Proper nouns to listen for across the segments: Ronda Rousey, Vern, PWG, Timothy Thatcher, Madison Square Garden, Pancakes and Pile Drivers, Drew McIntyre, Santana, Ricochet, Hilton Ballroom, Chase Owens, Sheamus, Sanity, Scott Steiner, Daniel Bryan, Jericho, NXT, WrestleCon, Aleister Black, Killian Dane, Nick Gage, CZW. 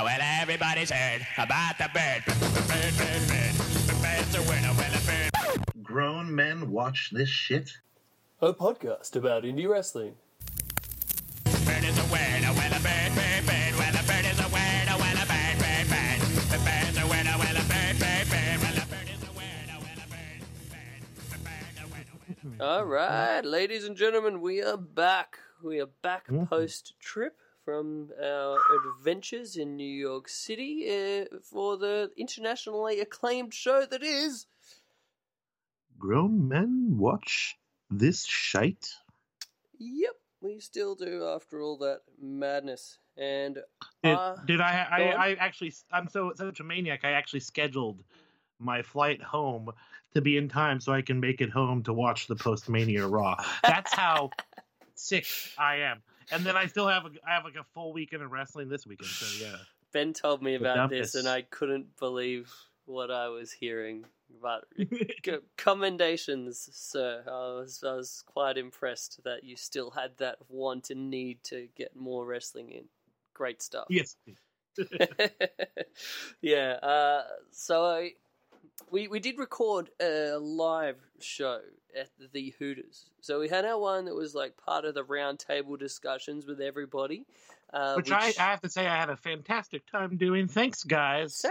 Oh, well, everybody's heard about the bird. Bird's a winner, well, a bird. Grown Men Watch This Shit. A podcast about indie wrestling. Bird is a winner, well, a bird, bird, bird. Well, a bird is a winner, well, a bird, bird, bird. The bird's a winner, well, a bird, bird, bird. Well, a bird is a winner, well, a bird, bird. The bird, a winner, well, a bird. All right, ladies and gentlemen, we are back. We are back post-trip from our adventures in New York City for the internationally acclaimed show that is... Grown Men Watch This Shite? Yep, we still do after all that madness. And I'm such a maniac, I actually scheduled my flight home to be in time so I can make it home to watch the post-Mania Raw. That's how... Six, I am, and then I still have a full weekend of wrestling this weekend. So yeah, Ben told me about this, and I couldn't believe what I was hearing. But commendations, sir. I was quite impressed that you still had that want and need to get more wrestling in. Great stuff. Yes. Yeah. We did record a live show at the Hooters. So we had our one that was like part of the round table discussions with everybody. Which I have to say I had a fantastic time doing. Thanks, guys.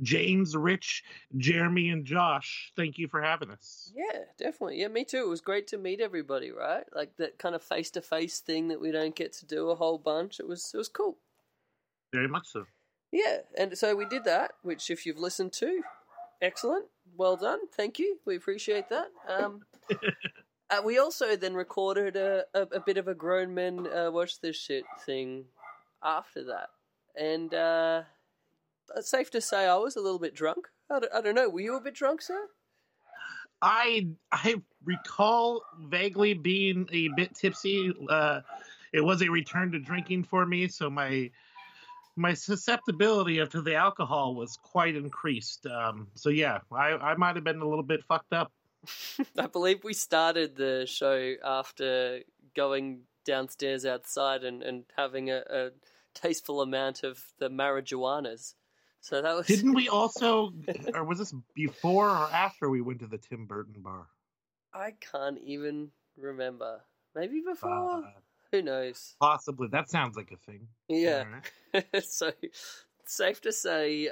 James, Rich, Jeremy, and Josh, thank you for having us. Yeah, definitely. Yeah, me too. It was great to meet everybody, right? Like that kind of face-to-face thing that we don't get to do a whole bunch. It was cool. Very much so. Yeah, and so we did that, which if you've listened to, excellent, well done, thank you, we appreciate that. We also then recorded a bit of a Grown Men Watch This Shit thing after that, and it's safe to say I was a little bit drunk. I don't know, were you a bit drunk, sir? I recall vaguely being a bit tipsy. It was a return to drinking for me, so my susceptibility to the alcohol was quite increased. So yeah, I might have been a little bit fucked up. I believe we started the show after going downstairs outside and having a tasteful amount of the marijuanas. So that was. Didn't we also, or was this before or after we went to the Tim Burton bar? I can't even remember. Maybe before. Who knows? Possibly. That sounds like a thing. Yeah. So, safe to say,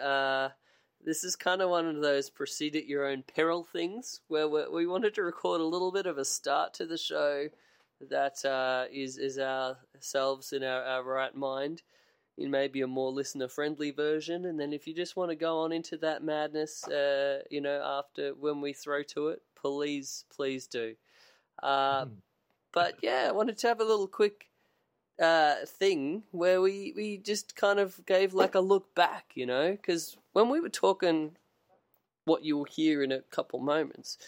this is kind of one of those proceed at your own peril things, where we wanted to record a little bit of a start to the show that is ourselves in our right mind, in maybe a more listener-friendly version. And then if you just want to go on into that madness, after when we throw to it, please do. But yeah, I wanted to have a little quick thing where we just kind of gave like a look back, you know, because when we were talking what you'll hear in a couple moments,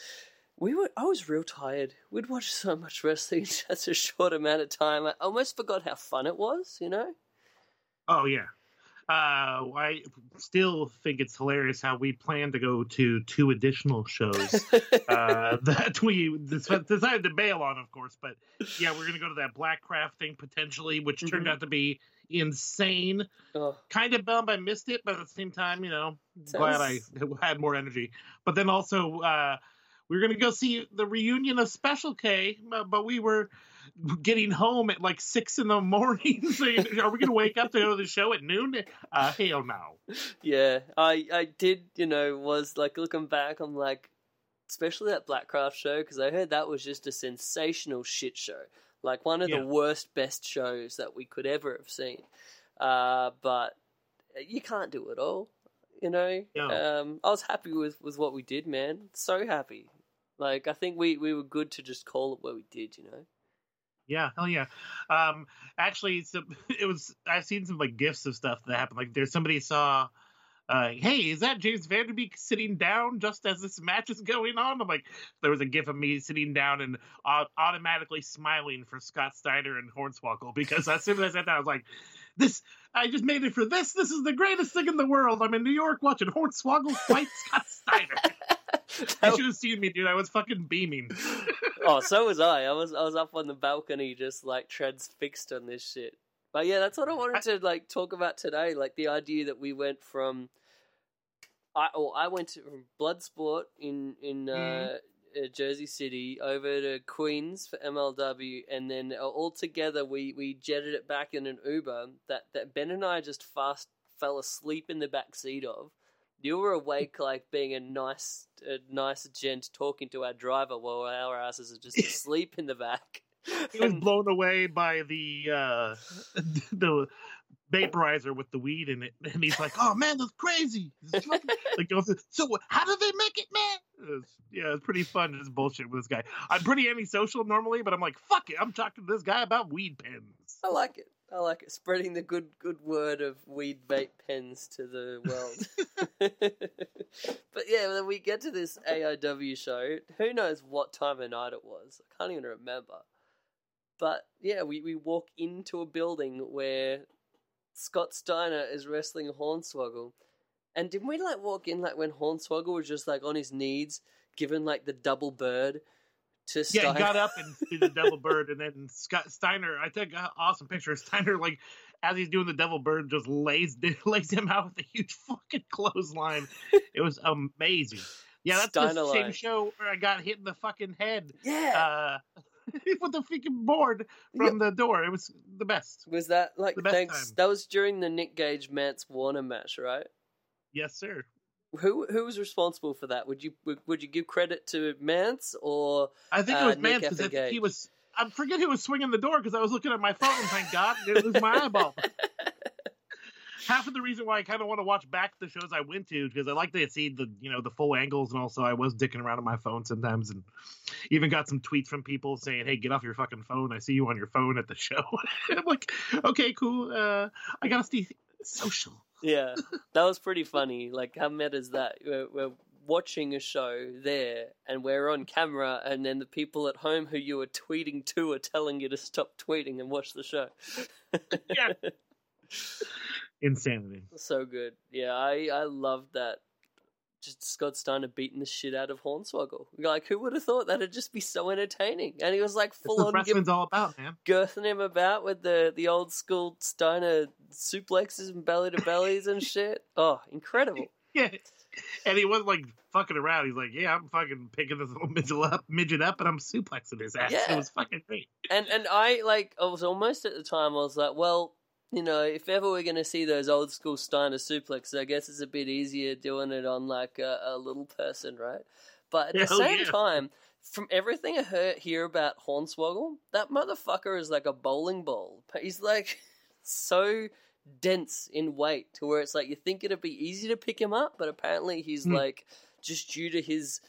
I was real tired. We'd watched so much wrestling in such a short amount of time. I almost forgot how fun it was, you know? Oh, yeah. I still think it's hilarious how we planned to go to two additional shows that we decided to bail on, of course. But yeah, we're going to go to that Black Craft thing potentially, which turned out to be insane. Oh. Kind of bummed I missed it, but at the same time, you know, glad I had more energy. But then also, we were going to go see the reunion of Special K, but we were getting home at like 6 a.m. So are we going to wake up to go to the show at noon? Hell no. Yeah, I did, you know, was like looking back, I'm like, especially that Black Craft show, because I heard that was just a sensational shit show. Like one of the worst, best shows that we could ever have seen. But you can't do it all, you know? No. I was happy with what we did, man. So happy. Like, I think we were good to just call it what we did, you know? Yeah, hell yeah. Actually, I've seen some like gifs of stuff that happened. Like, there's somebody saw, hey, is that James Vanderbeek sitting down just as this match is going on? I'm like, there was a gif of me sitting down and automatically smiling for Scott Steiner and Hornswoggle, because as soon as I said that, I was like, I just made it for this. This is the greatest thing in the world. I'm in New York watching Hornswoggle fight Scott Steiner. You should have seen me, dude. I was fucking beaming. Oh, so was I. I was up on the balcony just, like, transfixed on this shit. But yeah, that's what I wanted to like talk about today. Like the idea that we went from, I went from Bloodsport in Jersey City over to Queens for MLW, and then all together we jetted it back in an Uber that Ben and I just fell asleep in the back seat of. You were awake, like being a nice gent talking to our driver while our asses are just asleep in the back. He was blown away by the vaporizer with the weed in it, and he's like, "Oh man, that's crazy!" Like, so how do they make it, man? It's pretty fun to just bullshit with this guy. I'm pretty antisocial normally, but I'm like, fuck it, I'm talking to this guy about weed pens. I like it. Spreading the good word of weed vape pens to the world. But yeah, when we get to this AIW show, who knows what time of night it was? I can't even remember. But yeah, we walk into a building where Scott Steiner is wrestling Hornswoggle. And didn't we like walk in like when Hornswoggle was just like on his knees, giving like the double bird? Yeah, he got up and did the devil bird, and then Scott Steiner, I took an awesome picture of Steiner, like, as he's doing the devil bird, just lays him out with a huge fucking clothesline. It was amazing. Yeah, that's the same show where I got hit in the fucking head. Yeah. With the freaking board from the door. It was the best. Was that, like, thanks? Time. That was during the Nick Gage Mance Warner match, right? Yes, sir. Who was responsible for that? Would you give credit to Mance or I think it was Mance because he was. I forget who was swinging the door because I was looking at my phone. Thank God, I didn't lose my eyeball. Half of the reason why I kind of want to watch back the shows I went to because I like to see the full angles, and also I was dicking around on my phone sometimes, and even got some tweets from people saying, "Hey, get off your fucking phone! I see you on your phone at the show." I'm like, okay, cool. I gotta stay social. Yeah, that was pretty funny. Like, how meta is that? We're watching a show there, and we're on camera, and then the people at home who you were tweeting to are telling you to stop tweeting and watch the show. Yeah. Insanity. So good. Yeah, I loved that. Just Scott Steiner beating the shit out of Hornswoggle. Like, who would have thought that'd just be so entertaining? And he was like full on girthing him about with the old school Steiner suplexes and belly to bellies and shit. Oh, incredible! Yeah, and he wasn't like fucking around. He's like, yeah, I'm fucking picking this little midget up, and I'm suplexing his ass. Yeah. It was fucking great. And I like, I was almost at the time. I was like, well. You know, if ever we're going to see those old school Steiner suplexes, I guess it's a bit easier doing it on like a little person, right? But at the same time, from everything I hear about Hornswoggle, that motherfucker is like a bowling ball. He's like so dense in weight to where it's like you think it'd be easy to pick him up, but apparently he's like just due to his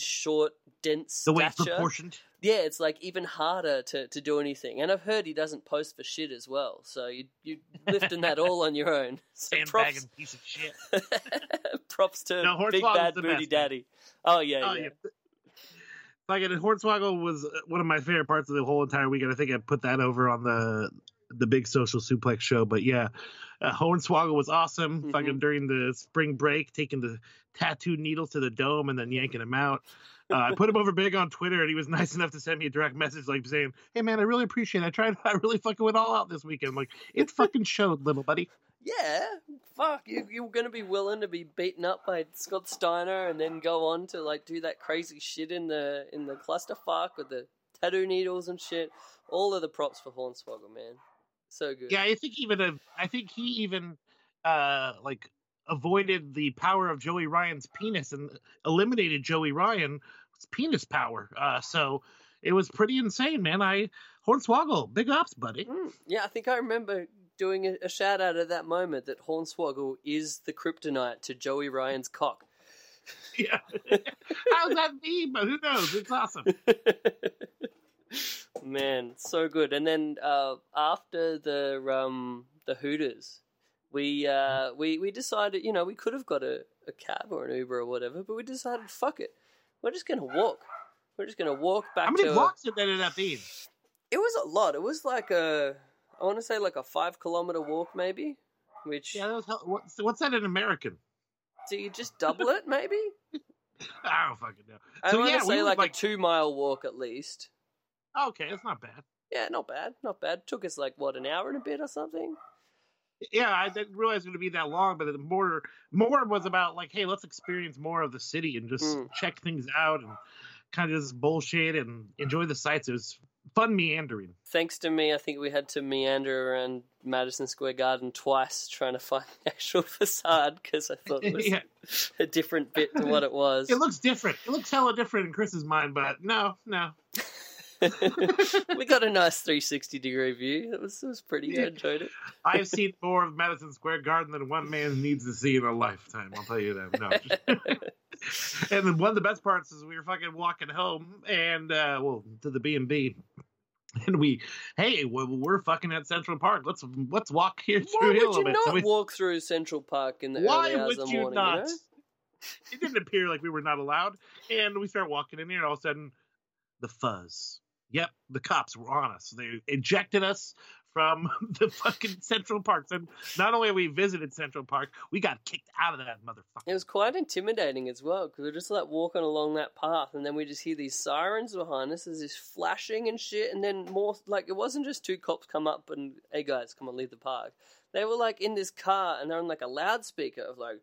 short, dense the stature. The way proportioned. Yeah, it's like even harder to do anything. And I've heard he doesn't post for shit as well. So you're lifting that all on your own. So sandbagging piece of shit. Props to Big Bad Booty Daddy. Oh, yeah, yeah. Like, Hornswoggle was one of my favorite parts of the whole entire week. And I think I put that over on the big Social Suplex show. But yeah, Hornswoggle was awesome. Mm-hmm. Fucking during the spring break, taking the tattoo needles to the dome and then yanking them out. I put him over big on Twitter, and he was nice enough to send me a direct message, like saying, "Hey man, I really appreciate it. I really fucking went all out this weekend. Like it fucking showed, little buddy." Yeah, fuck. You were gonna be willing to be beaten up by Scott Steiner, and then go on to like do that crazy shit in the clusterfuck with the tattoo needles and shit. All of the props for Hornswoggle, man. So good. Yeah, I think he even avoided the power of Joey Ryan's penis and eliminated Joey Ryan's penis power. So it was pretty insane, man. Hornswoggle, big ups, buddy. Yeah, I think I remember doing a shout out at that moment that Hornswoggle is the kryptonite to Joey Ryan's cock. Yeah. How's that mean? But who knows? It's awesome. Man, so good. And then after the Hooters, we decided, you know, we could have got a cab or an Uber or whatever, but we decided, fuck it. We're just going to walk. We're just going to walk back to... How many walks did that end up being? It was a lot. It was like I want to say like a 5-kilometer walk maybe, which... Yeah, that was, what's that in American? So you just double it maybe? I don't fucking know. I want to say like a 2-mile walk at least. Okay, that's not bad. Yeah, not bad, not bad. Took us like, what, an hour and a bit or something? Yeah, I didn't realize it would be that long, but the more was about like, hey, let's experience more of the city and just check things out and kind of just bullshit and enjoy the sights. It was fun meandering. Thanks to me, I think we had to meander around Madison Square Garden twice trying to find the actual facade because I thought it was a different bit to what it was. It looks different. It looks hella different in Chris's mind, but no. We got a nice 360-degree view. It was pretty good. Enjoyed it. I've seen more of Madison Square Garden than one man needs to see in a lifetime. I'll tell you that. No. And then one of the best parts is we were fucking walking home and, to the B&B. And we're fucking at Central Park. Let's walk here through here a little bit. Why would you not walk through Central Park in the early hours of the morning? Why would you not? You know? It didn't appear like we were not allowed. And we start walking in here and all of a sudden, the fuzz. Yep, the cops were on us. They ejected us from the fucking Central Park. And not only we visited Central Park, we got kicked out of that motherfucker. It was quite intimidating as well, because we're just like walking along that path, and then we just hear these sirens behind us. There's this flashing and shit, and then more, like, it wasn't just two cops come up and, hey guys, come on, leave the park. They were like in this car, and they're on like a loudspeaker of like,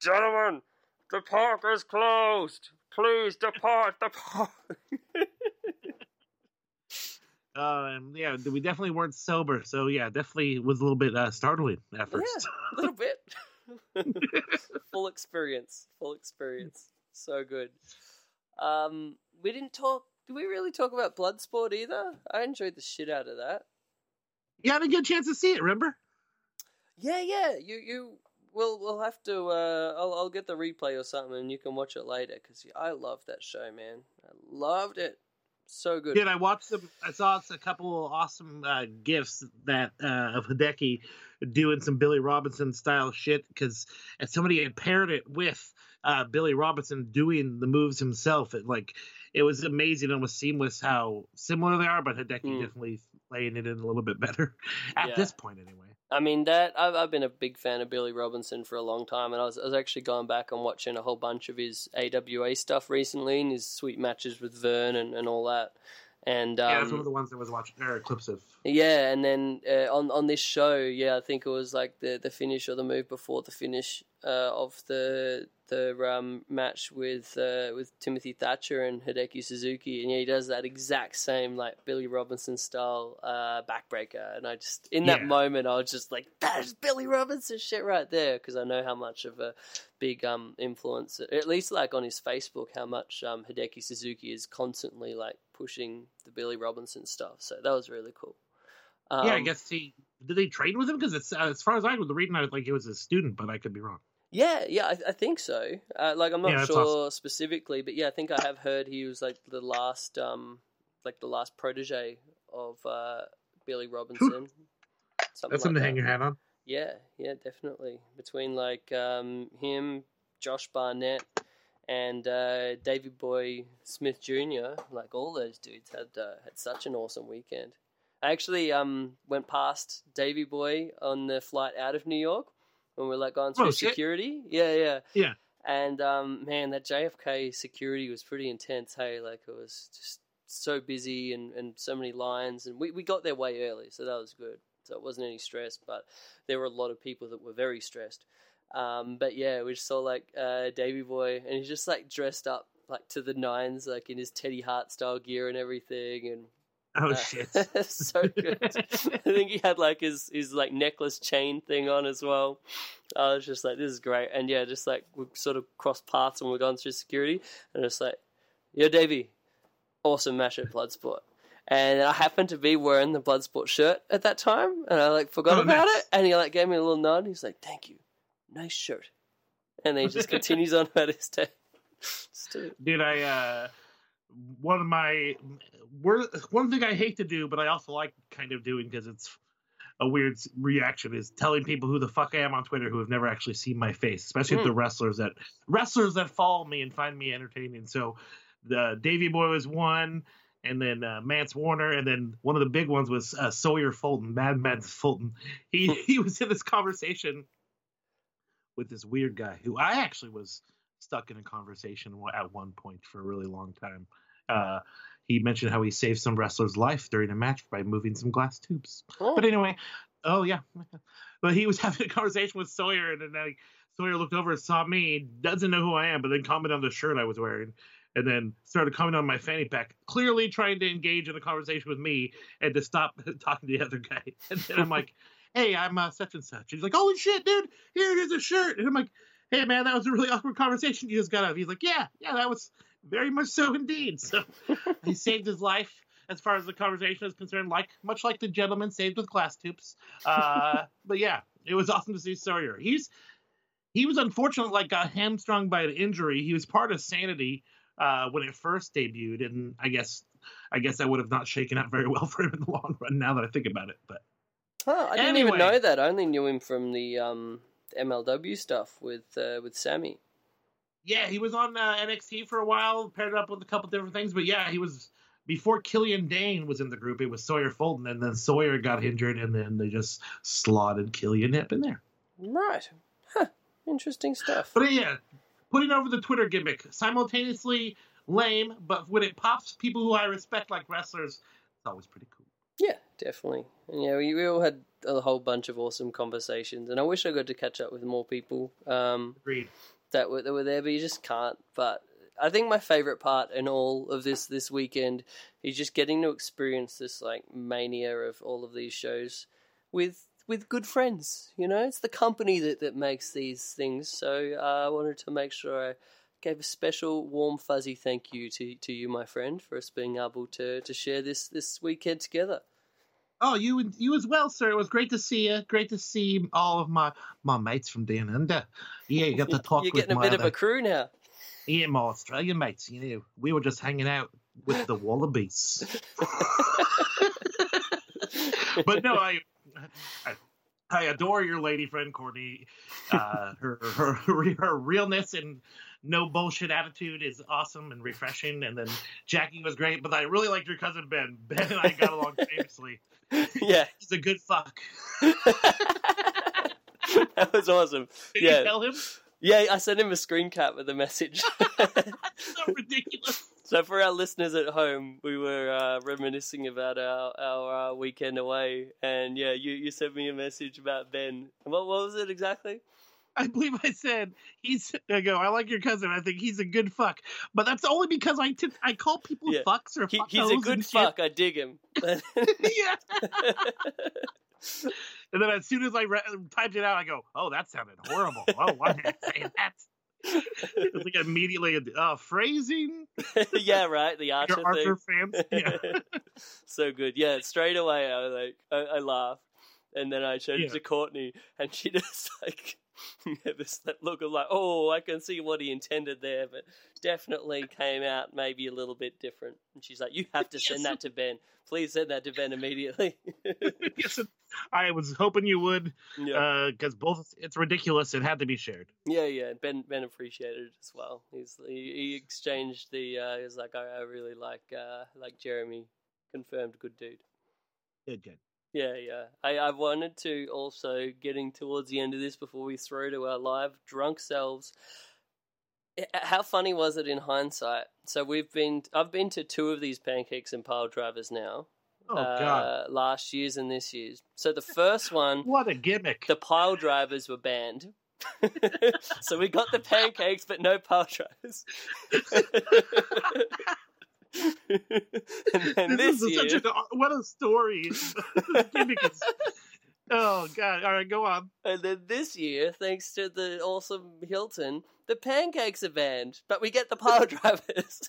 gentlemen, the park is closed. Please depart the park. We definitely weren't sober, so yeah, definitely was a little bit startling at first. Yeah, a little bit. Full experience. So good. We didn't talk. Did we really talk about Bloodsport either? I enjoyed the shit out of that. You had a good chance to see it, remember? Yeah. We'll have to. I'll get the replay or something, and you can watch it later. Because I loved that show, man. I loved it. So good. Dude, I watched them. I saw a couple of awesome gifs that of Hideki doing some Billy Robinson style shit because somebody had paired it with Billy Robinson doing the moves himself. It was amazing and was seamless how similar they are, but Hideki definitely laying it in a little bit better at this point, anyway. I mean, I've been a big fan of Billy Robinson for a long time, and I was actually going back and watching a whole bunch of his AWA stuff recently and his sweet matches with Vern and all that. And that's one of the ones that was watching clips of. Yeah, and then on this show, I think it was like the finish or the move before the finish of the match with Timothy Thatcher and Hideki Suzuki, and he does that exact same like Billy Robinson style backbreaker, and I just in that moment I was just like, that's Billy Robinson shit right there, because I know how much of a big influence, at least like on his Facebook, how much Hideki Suzuki is constantly like pushing the Billy Robinson stuff. So that was really cool. I guess did they train with him? Because it's as far as I was reading, I was like he was a student, but I could be wrong. Yeah, I think so. I'm not sure awesome. Specifically, but yeah, I think I have heard he was like the last protege of Billy Robinson. That's something to hang your hat on. Yeah, definitely. Between like him, Josh Barnett, and Davey Boy Smith Jr., like all those dudes had such an awesome weekend. I actually went past Davey Boy on the flight out of New York. When we're like going through security. Yeah. And man, that JFK security was pretty intense, hey? Like it was just so busy and so many lines. And we got there way early, so that was good. So it wasn't any stress, but there were a lot of people that were very stressed. But yeah, we just saw like Davey Boy, and he's just like dressed up like to the nines, like in his Teddy Hart style gear and everything. And shit! So good. I think he had like his like necklace chain thing on as well. I was just like, this is great. And yeah, just like we sort of crossed paths when we're going through security, and it's like, yo, Davey, awesome match at Bloodsport. And I happened to be wearing the Bloodsport shirt at that time, and I like forgot about it. And he like gave me a little nod. He's like, thank you, nice shirt. And then he just continues on about his day. Dude, one thing I hate to do, but I also like kind of doing because it's a weird reaction, is telling people who the fuck I am on Twitter who have never actually seen my face, especially the wrestlers that follow me and find me entertaining. So the Davey Boy was one, and then Mance Warner, and then one of the big ones was Sawyer Fulton, Mad Mance Fulton. He was in this conversation with this weird guy who I actually was stuck in a conversation at one point for a really long time. He mentioned how he saved some wrestler's life during a match by moving some glass tubes. Oh. But anyway, oh yeah. But he was having a conversation with Sawyer, and then Sawyer looked over and saw me, doesn't know who I am, but then commented on the shirt I was wearing, and then started commenting on my fanny pack, clearly trying to engage in the conversation with me and to stop talking to the other guy. And then I'm like, hey, I'm such and such. And he's like, holy shit, dude, here's a shirt. And I'm like, hey, man, that was a really awkward conversation you just got out of. He's like, yeah, that was very much so indeed. So he saved his life as far as the conversation is concerned, much like the gentleman saved with glass tubes. But yeah, it was awesome to see Sawyer. He was unfortunately got hamstrung by an injury. He was part of Sanity when it first debuted, and I guess that would have not shaken out very well for him in the long run. Now that I think about it, but I didn't even know that. I only knew him from the MLW stuff with Sammy. Yeah, he was on NXT for a while, paired up with a couple different things. But yeah, he was before Killian Dane was in the group. It was Sawyer Fulton, and then Sawyer got injured, and then they just slotted Killian Dane in there. Right, huh? Interesting stuff. But yeah. Putting over the Twitter gimmick, simultaneously lame, but when it pops, people who I respect like wrestlers, it's always pretty cool. Yeah, definitely. And yeah, we all had a whole bunch of awesome conversations, and I wish I got to catch up with more people that were there, but you just can't. But I think my favourite part in all of this weekend is just getting to experience this mania of all of these shows with good friends, it's the company that makes these things. So I wanted to make sure I gave a special warm fuzzy thank you to you, my friend, for us being able to share this weekend together. Oh, you as well, sir. It was great to see you. Great to see all of my mates from down under. Yeah, you got to talk. You're getting with a bit of a crew now. Yeah, my Australian mates. We were just hanging out with the wallabies. But no, I adore your lady friend Courtney. Her realness and no bullshit attitude is awesome and refreshing. And then Jackie was great, but I really liked your cousin Ben. Ben and I got along famously. Yeah, he's a good fuck. That was awesome. Did you tell him? Yeah, I sent him a screen cap with a message. That's so ridiculous. So for our listeners at home, we were reminiscing about our weekend away, and yeah, you sent me a message about Ben. What was it exactly? I believe I said I like your cousin. I think he's a good fuck, but that's only because I call people fucks or fuckos. He's a good fuck. Shit. I dig him. Yeah. And then as soon as I typed it out, I go, "Oh, that sounded horrible. Oh, why did I say that?" It's like immediately phrasing. Yeah, right. The Archer thing. Archer fans. Yeah. So good. Yeah, straight away I was like, I laughed, and then I showed it to Courtney, and she just this look of oh, I can see what he intended there, but definitely came out maybe a little bit different. And she's like, "You have to send that to Ben. Please send that to Ben immediately." Yes, I was hoping you would, because it's ridiculous. It had to be shared. Yeah. Ben appreciated it as well. He exchanged the. He was like, "I really like Jeremy." Confirmed, good dude. Good. Yeah. I wanted to also, getting towards the end of this before we throw to our live drunk selves, how funny was it in hindsight? So I've been to two of these Pancakes and Pile Drivers now. Oh, God. Last year's and this year's. So the first one. What a gimmick. The Pile Drivers were banned. So we got the pancakes, but no Pile Drivers. And then this year, what a story. Oh, God. All right, go on. And then this year, thanks to the awesome Hilton, the pancakes are banned, but we get the Pile Drivers.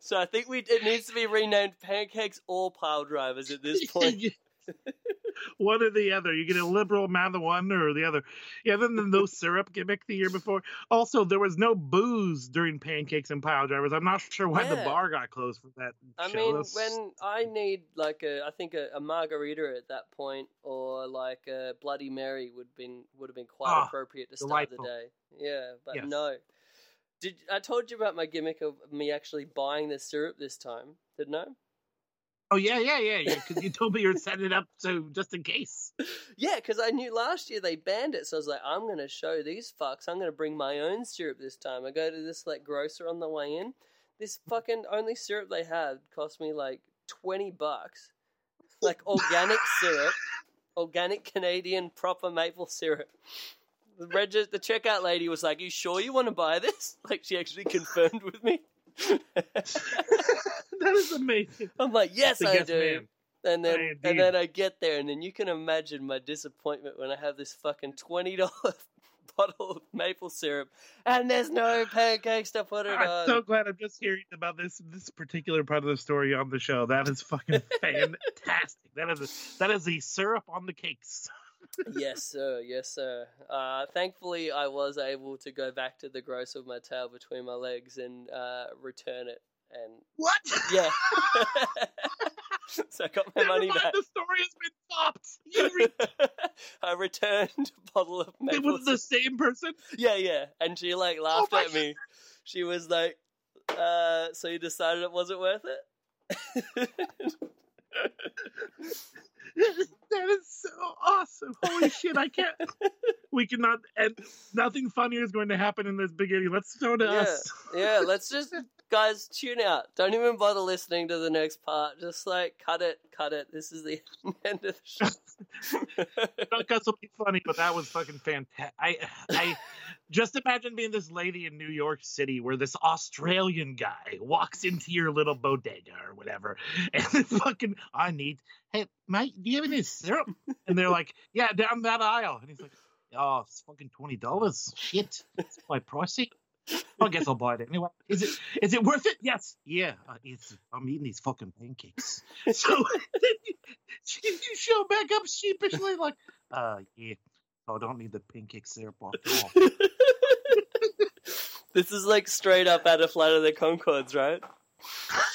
So I think it needs to be renamed Pancakes or Pile Drivers at this point. One or the other. You get a liberal amount of one or the other. Yeah, then the no syrup gimmick the year before. Also, there was no booze during Pancakes and Pile Drivers. I'm not sure why the bar got closed for that. I mean, when I need I think a margarita at that point, or a Bloody Mary would have been quite appropriate to start the day. Yeah, but no. I told you about my gimmick of me actually buying the syrup this time, didn't I? Oh, yeah, because you told me you were setting it up so just in case. Yeah, because I knew last year they banned it, so I was like, I'm going to show these fucks. I'm going to bring my own syrup this time. I go to this grocer on the way in. This fucking only syrup they had cost me like $20. Like organic syrup, organic Canadian proper maple syrup. The checkout lady was like, "You sure you want to buy this?" Like she actually confirmed with me. That is amazing. I'm like, "Yes, I do." Ma'am. And then I get there, and then you can imagine my disappointment when I have this fucking $20 bottle of maple syrup, and there's no pancakes to put it on. I'm so glad I'm just hearing about this particular part of the story on the show. That is fucking fantastic. That is the syrup on the cakes. Yes, sir. Yes, sir. Thankfully, I was able to go back to the gross with my tail between my legs and return it. And what? Yeah. So I got my money back. The story has been topped. I returned a bottle of maple. It was the same person? Yeah. And she like laughed at me. She was like, so you decided it wasn't worth it? That is so awesome. Holy shit, I can't. We cannot. And nothing funnier is going to happen in this beginning. Let's go to us. Yeah, let's just. Guys, tune out. Don't even bother listening to the next part. Just like, cut it. This is the end of the show. Not because it'll be funny, but that was fucking fantastic. I just imagine being this lady in New York City where this Australian guy walks into your little bodega or whatever, and fucking, I need, hey, mate, do you have any syrup? And they're like, yeah, down that aisle. And he's like, oh, it's fucking $20. Shit, it's quite pricey. I guess I'll buy it anyway. Is it worth it? Yes. Yeah. I'm eating these fucking pancakes. So then you show back up sheepishly like, yeah, I don't need the pancake syrup after all. This is like straight up out of Flight of the Conchords, right?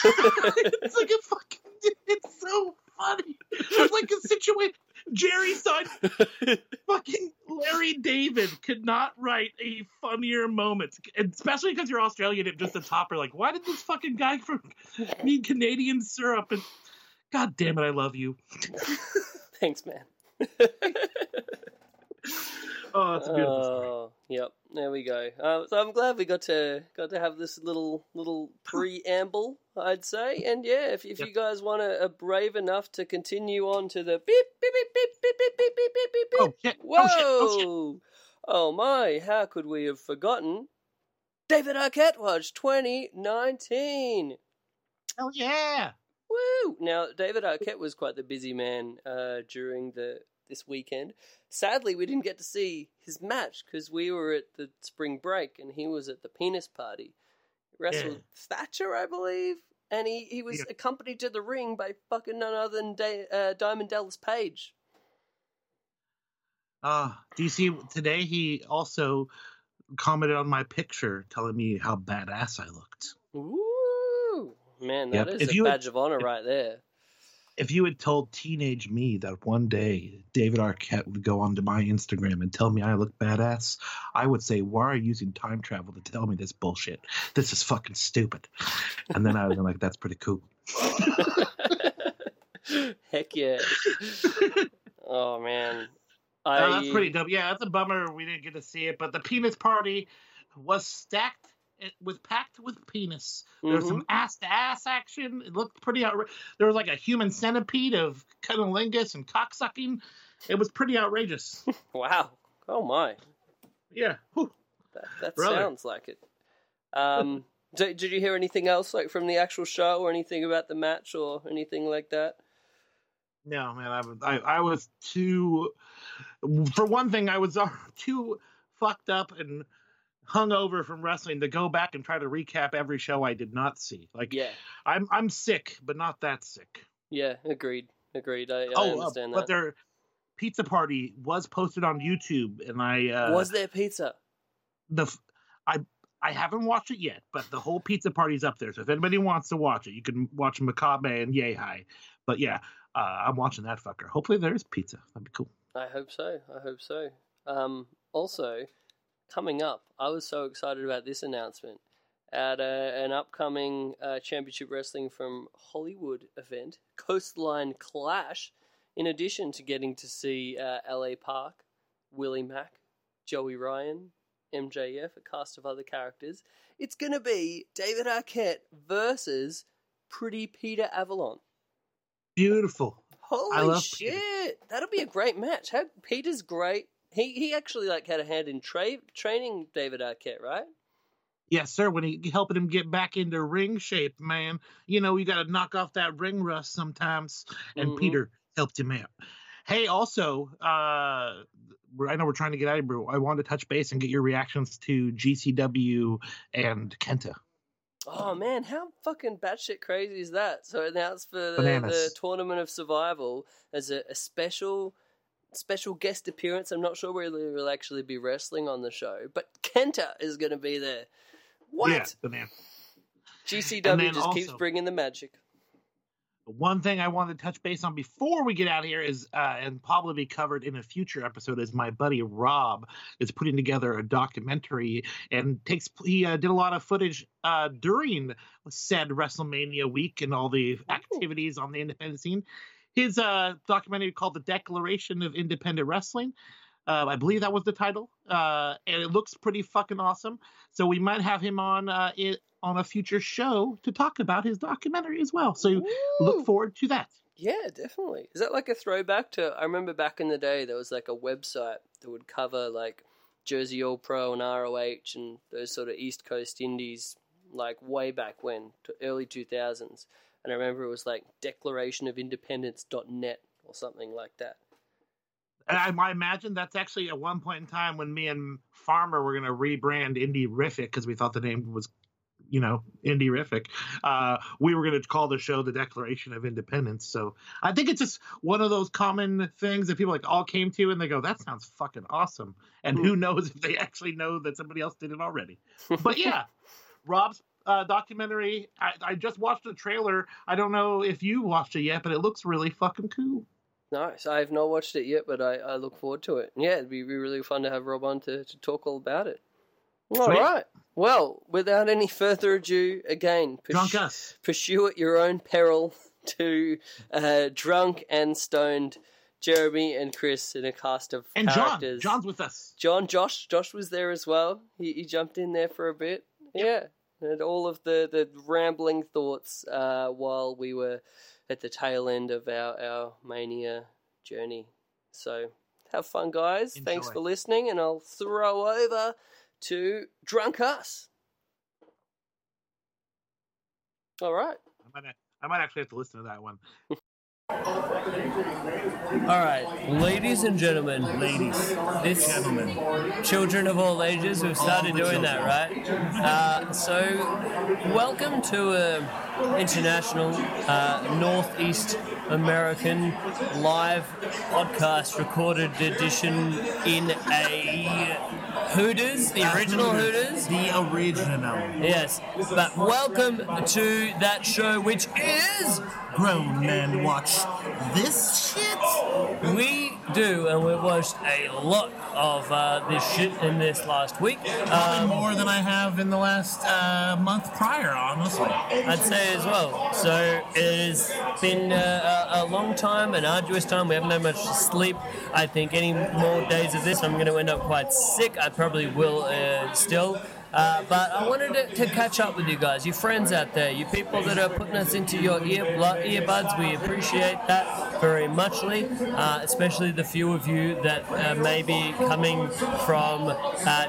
It's like a fucking... It's so funny. It's like a situation... Jerry Seinfeld, fucking Larry David could not write a funnier moment, especially because you're Australian and just a topper. Like, why did this fucking guy need Canadian syrup? And God damn it, I love you. Thanks, man. Oh, that's a beautiful story. Yep, there we go. So I'm glad we got to have this little preamble, I'd say. And yeah, if you guys want to are brave enough to continue on to the beep beep beep beep beep beep beep beep beep beep beep. Oh shit! Whoa! Oh my! How could we have forgotten? David Arquette Watch 2019. Hell yeah! Woo! Now David Arquette was quite the busy man during this weekend. Sadly, we didn't get to see his match because we were at the spring break and he was at the penis party. He wrestled Thatcher, I believe, and he was accompanied to the ring by fucking none other than Diamond Dallas Page. Do you see today he also commented on my picture telling me how badass I looked. Ooh, man, that is a badge of honor right there. If you had told teenage me that one day David Arquette would go onto my Instagram and tell me I look badass, I would say, why are you using time travel to tell me this bullshit? This is fucking stupid. And then I would be like, that's pretty cool. Heck yeah. Oh, man. That's pretty dope. Yeah, that's a bummer we didn't get to see it. But the penis party was stacked. It was packed with penis. There was some ass-to-ass action. It looked pretty outrageous. There was like a human centipede of cunnilingus and cocksucking. It was pretty outrageous. Wow. Oh, my. Yeah. That sounds like it. Did you hear anything else like from the actual show or anything about the match or anything like that? No, man. I was too... For one thing, I was too fucked up and... hungover from wrestling to go back and try to recap every show I did not see. Like, yeah, I'm sick, but not that sick. Yeah, agreed. I understand that. But their pizza party was posted on YouTube, and I was there pizza. I haven't watched it yet, but the whole pizza party's up there. So if anybody wants to watch it, you can watch Makabe and Yehai. But yeah, I'm watching that fucker. Hopefully there is pizza. That'd be cool. I hope so. Also. Coming up, I was so excited about this announcement at an upcoming Championship Wrestling from Hollywood event, Coastline Clash, in addition to getting to see LA Park, Willie Mack, Joey Ryan, MJF, a cast of other characters. It's going to be David Arquette versus Pretty Peter Avalon. Beautiful. Holy shit. Peter. That'll be a great match. Peter's great. He actually like had a hand in training David Arquette, right? Yes, sir. When he helping him get back into ring shape, man. You know, you got to knock off that ring rust sometimes. And Peter helped him out. Hey, also, I know we're trying to get out of here, but I wanted to touch base and get your reactions to GCW and Kenta. Oh, man, how fucking batshit crazy is that? So now it's for the Tournament of Survival as a special guest appearance. I'm not sure whether he'll actually be wrestling on the show, but Kenta is going to be there. What? Yeah, the man. GCW just keeps bringing the magic. One thing I wanted to touch base on before we get out of here is, and probably be covered in a future episode, is my buddy Rob is putting together a documentary and he did a lot of footage during said WrestleMania week and all the activities on the independent scene. His documentary called The Declaration of Independent Wrestling. I believe that was the title. And it looks pretty fucking awesome. So we might have him on a future show to talk about his documentary as well. So look forward to that. Yeah, definitely. Is that like a throwback to, I remember back in the day, there was like a website that would cover like Jersey All Pro and ROH and those sort of East Coast indies, like way back when, to early 2000s. And I remember it was like declarationofindependence.net or something like that. And I imagine that's actually at one point in time when me and Farmer were going to rebrand Indie-rific because we thought the name was, you know, Indie-rific. We were going to call the show The Declaration of Independence. So I think it's just one of those common things that people like all came to and they go, that sounds fucking awesome. And who knows if they actually know that somebody else did it already. But yeah, Rob's documentary. I just watched the trailer. I don't know if you watched it yet, but it looks really fucking cool. Nice. I have not watched it yet, but I look forward to it. Yeah, it'd be really fun to have Rob on to talk all about it. All right. Well, without any further ado, again, pursue at your own peril to drunk and stoned Jeremy and Chris in a cast of characters. John's with us. Josh was there as well. He jumped in there for a bit. Yep. Yeah. And all of the rambling thoughts while we were at the tail end of our Mania journey. So have fun, guys. Enjoy. Thanks for listening, and I'll throw over to Drunk Us. All right. I might actually have to listen to that one. All right, ladies and gentlemen, children of all ages, we've started doing that, right? So welcome to an international Northeast American live podcast recorded edition in a Hooters, the original Hooters. The original. Yes, but welcome to that show, which is Grown Men Watch This Shit. We do, and we've watched a lot of this shit in this last week. Probably more than I have in the last month prior, honestly. I'd say as well. So it has been a long time, an arduous time. We haven't had much sleep. I think any more days of this, I'm going to end up quite sick. I probably will still. But I wanted to catch up with you guys, you friends out there, you people that are putting us into your earbuds. We appreciate that very muchly, especially the few of you that may be coming from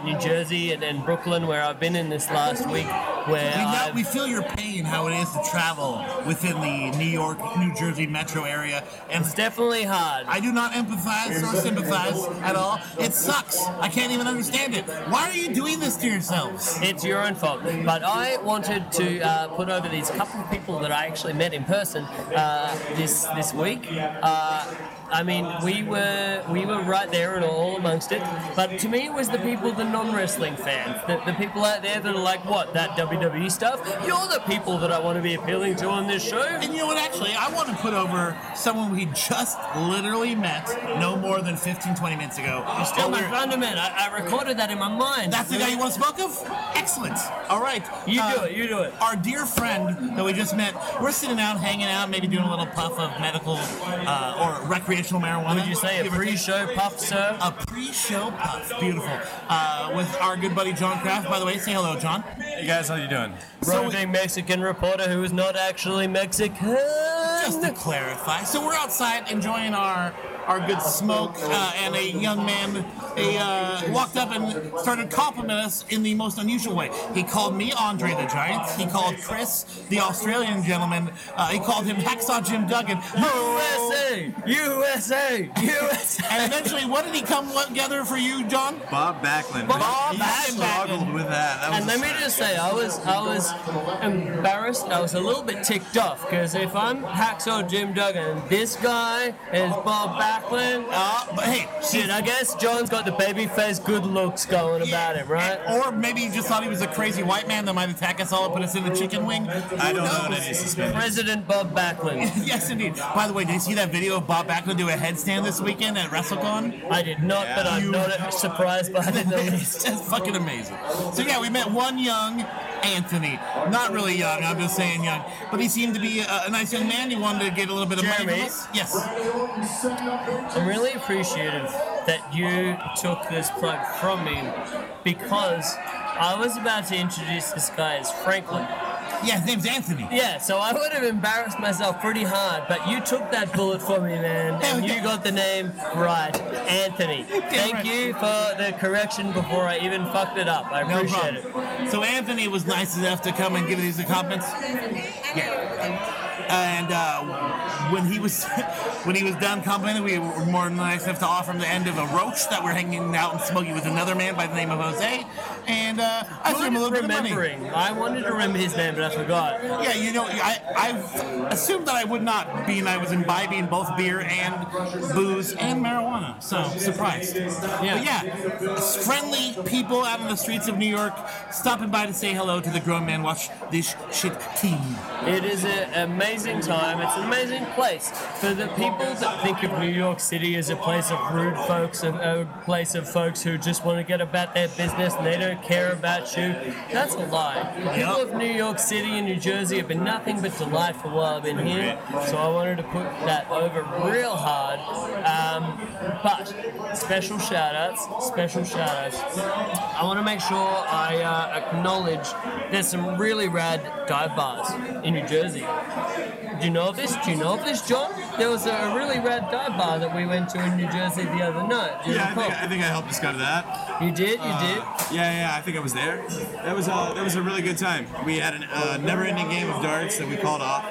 New Jersey and Brooklyn, where I've been in this last week. We feel your pain, how it is to travel within the New York, New Jersey metro area. And it's definitely hard. I do not empathize or sympathize at all. It sucks. I can't even understand it. Why are you doing this to yourself? It's your own fault. But I wanted to put over these couple of people that I actually met in person this week. I mean, we were right there and all amongst it. But to me, it was the people, the non-wrestling fans, the people out there that are like, what, that WWE stuff? You're the people that I want to be appealing to on this show. And you know what, actually, I want to put over someone we just literally met no more than 15, 20 minutes ago. You're still my fundament. I recorded that in my mind. That's the guy you want to spoke of? Excellent. All right. You do it. Our dear friend that we just met, we're sitting out, hanging out, maybe doing a little puff of medical or recreational recreational marijuana. Would you say a pre-show puff, sir? A pre-show puff. Beautiful. With our good buddy John Kraft, by the way. Say hello, John. Hey, guys. How you doing? Roving Mexican reporter who is not actually Mexican. Just to clarify. So we're outside enjoying our good smoke, and a young man walked up and started complimenting us in the most unusual way. He called me Andre the Giant. He called Chris, the Australian gentleman. He called him Hacksaw Jim Duggan. USA! USA! USA! And eventually, what did he come together for you, John? Bob Backlund. Bob Backlund. He struggled with that. And let me just say, I was embarrassed. I was a little bit ticked off, because if I'm Hacksaw Jim Duggan, this guy is Bob Backlund. But hey, shit, I guess John's got the baby face good looks going about it, right? Or maybe he just thought he was a crazy white man that might attack us all and put us in the chicken wing. I don't know. President Bob Backlund. Yes, indeed. By the way, did you see that video of Bob Backlund do a headstand this weekend at WrestleCon? I did not, but I'm not surprised by it. It's just fucking amazing. So yeah, we met one young Anthony. Not really young, I'm just saying young. But he seemed to be a nice young man. He wanted to get a little bit of money from us. Yes. I'm really appreciative that you took this plug from me, because I was about to introduce this guy as Franklin. Yeah, his name's Anthony. Yeah, so I would have embarrassed myself pretty hard, but you took that bullet for me, man, and you got the name right, Anthony. Thank you for the correction before I even fucked it up. I appreciate it. So Anthony was nice enough to come and give these the comments. Yeah. And when he was done complimenting, we were more than nice enough to offer him the end of a roach that we're hanging out and smoking with another man by the name of Jose. And I threw him a little bit of money. I wanted to remember his name, but I forgot. Yeah, you know, I assumed that I would not be, and I was imbibing both beer and booze and marijuana. So surprised. Yeah. But yeah, friendly people out in the streets of New York stopping by to say hello to the Grown Man Watch This Shit team. It is an amazing time. It's an amazing place. For the people that think of New York City as a place of rude folks, a place of folks who just want to get about their business and they don't care about you, that's a lie. People of New York City and New Jersey have been nothing but delightful while I've been here, so I wanted to put that over real hard. But special shout outs. I want to make sure I acknowledge there's some really rad dive bars in New Jersey. Do you know of this? John? There was a really rad dive bar that we went to in New Jersey the other night. I think I helped discover that. You did? Yeah, I think I was there. That was a really good time. We had a never-ending game of darts that we called off.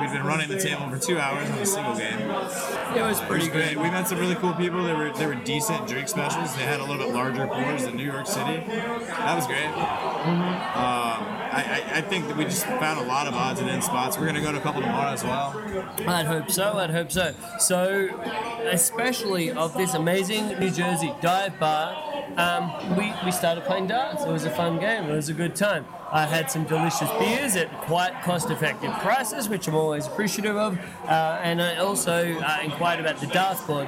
We've been running the table for 2 hours on a single game. It was pretty good. We met some really cool people. They were decent drink specials. They had a little bit larger pours than New York City. That was great. Mm-hmm. I think that we just found a lot of odds and ends spots. We're going to go to a couple tomorrow as well. I'd hope so. So, especially of this amazing New Jersey dive bar, we started playing darts. It was a fun game. It was a good time. I had some delicious beers at quite cost-effective prices, which I'm always appreciative of. And I also inquired about the dartboard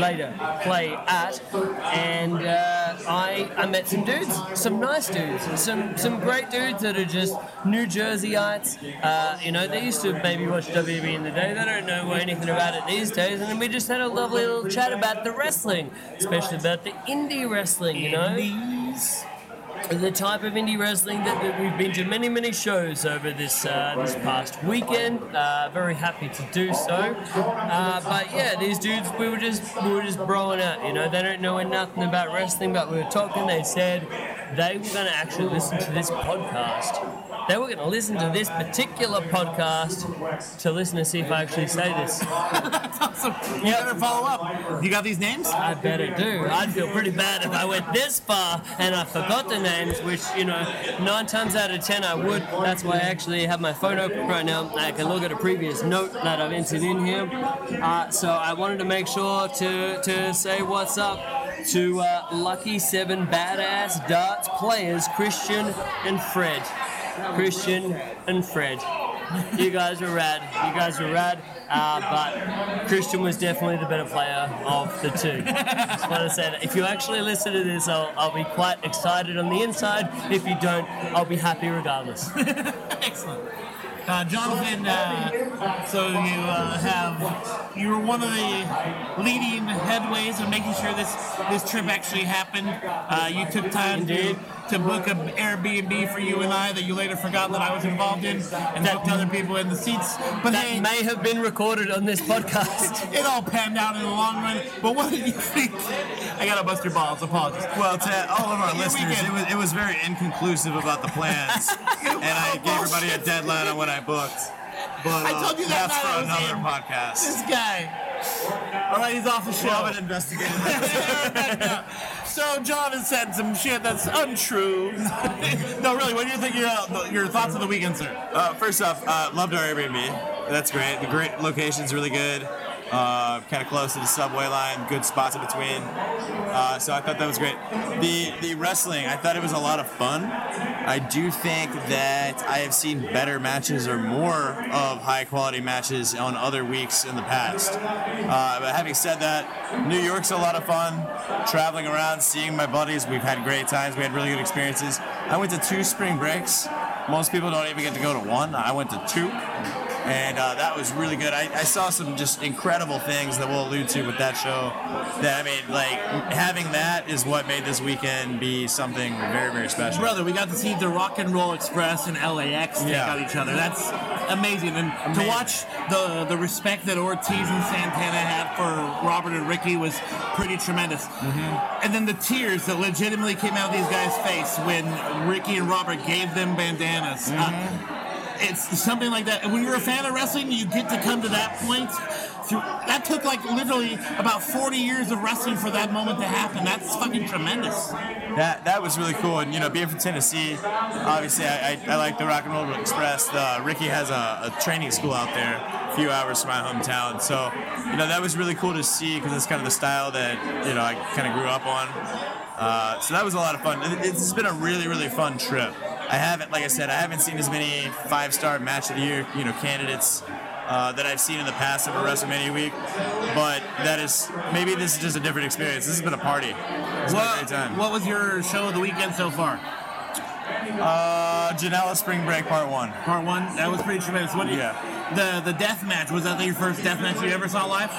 later play at. And I met some dudes, some nice dudes, some great dudeys that are just New Jerseyites. They used to maybe watch WWE in the day. They don't know anything about it these days. And then we just had a lovely little chat about the wrestling, especially about the indie wrestling, you know. Indies. The type of indie wrestling that we've been to many shows over this past weekend. Very happy to do so. But yeah, these dudes, we were just broing out. You know, they don't know nothing about wrestling, but we were talking. They said they were going to actually listen to this podcast. They were going to listen to this particular podcast to listen to see if I actually say this. That's awesome. You better follow up. You got these names? I better do. I'd feel pretty bad if I went this far and I forgot the names, which, 9 times out of 10 I would. That's why I actually have my phone open right now. I can look at a previous note that I've entered in here. So I wanted to make sure to say what's up to Lucky 7 badass darts players, Christian and Fred. You guys were rad. But Christian was definitely the better player of the two. Just want to say that. If you actually listen to this, I'll be quite excited on the inside. If you don't, I'll be happy regardless. Excellent. Jonathan, so you you were one of the leading headways of making sure this trip actually happened. You took time to book an Airbnb for you and I that you later forgot that I was involved in, and that other people in the seats. But that may have been recorded on this podcast. It all panned out in the long run. But what did you think? I gotta bust your balls. Apologies. Well, to all of our listeners, it was very inconclusive about the plans, and I gave everybody a deadline on what I booked. But I told you that that's for another podcast. This guy. All right, he's off the show. Well, investigated. So Jonathan said some shit that's untrue. No, really. What do you think? Your thoughts of the weekend, sir? First off, loved our Airbnb. That's great. The great location's really good. Kind of close to the subway line, good spots in between. So I thought that was great. The wrestling, I thought it was a lot of fun. I do think that I have seen better matches or more of high-quality matches on other weeks in the past. But having said that, New York's a lot of fun. Traveling around, seeing my buddies, we've had great times. We had really good experiences. I went to 2 spring breaks. Most people don't even get to go to one. I went to 2. And that was really good. I saw some just incredible things that we'll allude to with that show. That, I mean, like, having that is what made this weekend be something very, very special. Brother, we got to see the Rock and Roll Express and LAX take out each other. That's amazing. And to watch the respect that Ortiz and Santana had for Robert and Ricky was pretty tremendous. Mm-hmm. And then the tears that legitimately came out of these guys' face when Ricky and Robert gave them bandanas. Mm-hmm. It's something like that. When you're a fan of wrestling, you get to come to that point. That took like literally about 40 years of wrestling for that moment to happen. That's fucking tremendous. That was really cool. And, you know, being from Tennessee, obviously I like the Rock and Roll Express. Ricky has a training school out there, a few hours from my hometown. So, you know, that was really cool to see because it's kind of the style that, you know, I kind of grew up on. So that was a lot of fun. It's been a really, really fun trip. I haven't seen as many 5-star match of the year, you know, candidates that I've seen in the past of a WrestleMania week. But this is just a different experience. This has been a party. It's been a great time. What was your show of the weekend so far? Janela Spring Break Part 1. Part 1? That was pretty tremendous. What The death match, was that your first death match you ever saw live?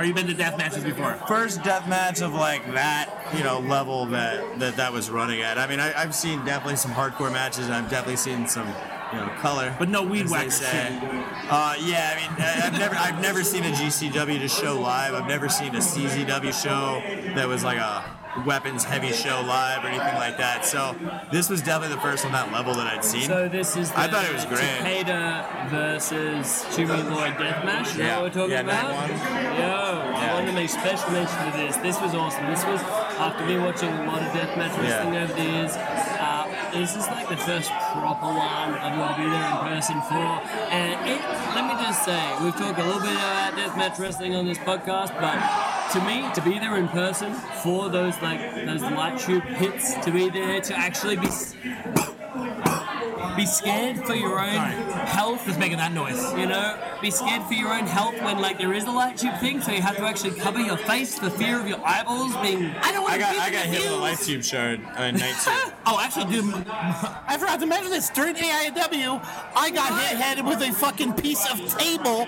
Or you been to death matches before? First death match of like that, you know, level that was running at. I mean, I've seen definitely some hardcore matches, and I've definitely seen some, you know, color. But no weed whacker shit. Yeah, I mean, I've never seen a GCW to show live. I've never seen a CZW show that was like a weapons heavy show live or anything like that. So this was definitely the first on that level that I'd seen. So this is I thought it was great. Takeda versus Chubby Boy deathmatch. Yeah, we're talking about. I want to make special mention to this. This was awesome. This was after me watching a lot of deathmatch wrestling over the years. This is like the first proper one I've got to be there in person for. And let me just say, we've talked a little bit about deathmatch wrestling on this podcast, but to me, to be there in person for those light tube hits, to be there, to actually be scared for your own health. Just making that noise. You know, be scared for your own health when like there is a light tube thing, so you have to actually cover your face for fear of your eyeballs being. I got hit with a light tube shard night two. Oh, actually, dude, I forgot to mention this. During AIW, I got hit with a fucking piece of table.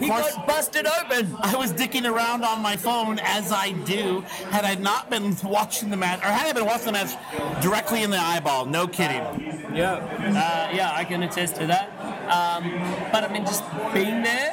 He got busted open. I was dicking around on my phone as I do. Had I not been watching the match, or had I been watching the match directly in the eyeball, no kidding. I can attest to that. But I mean, just being there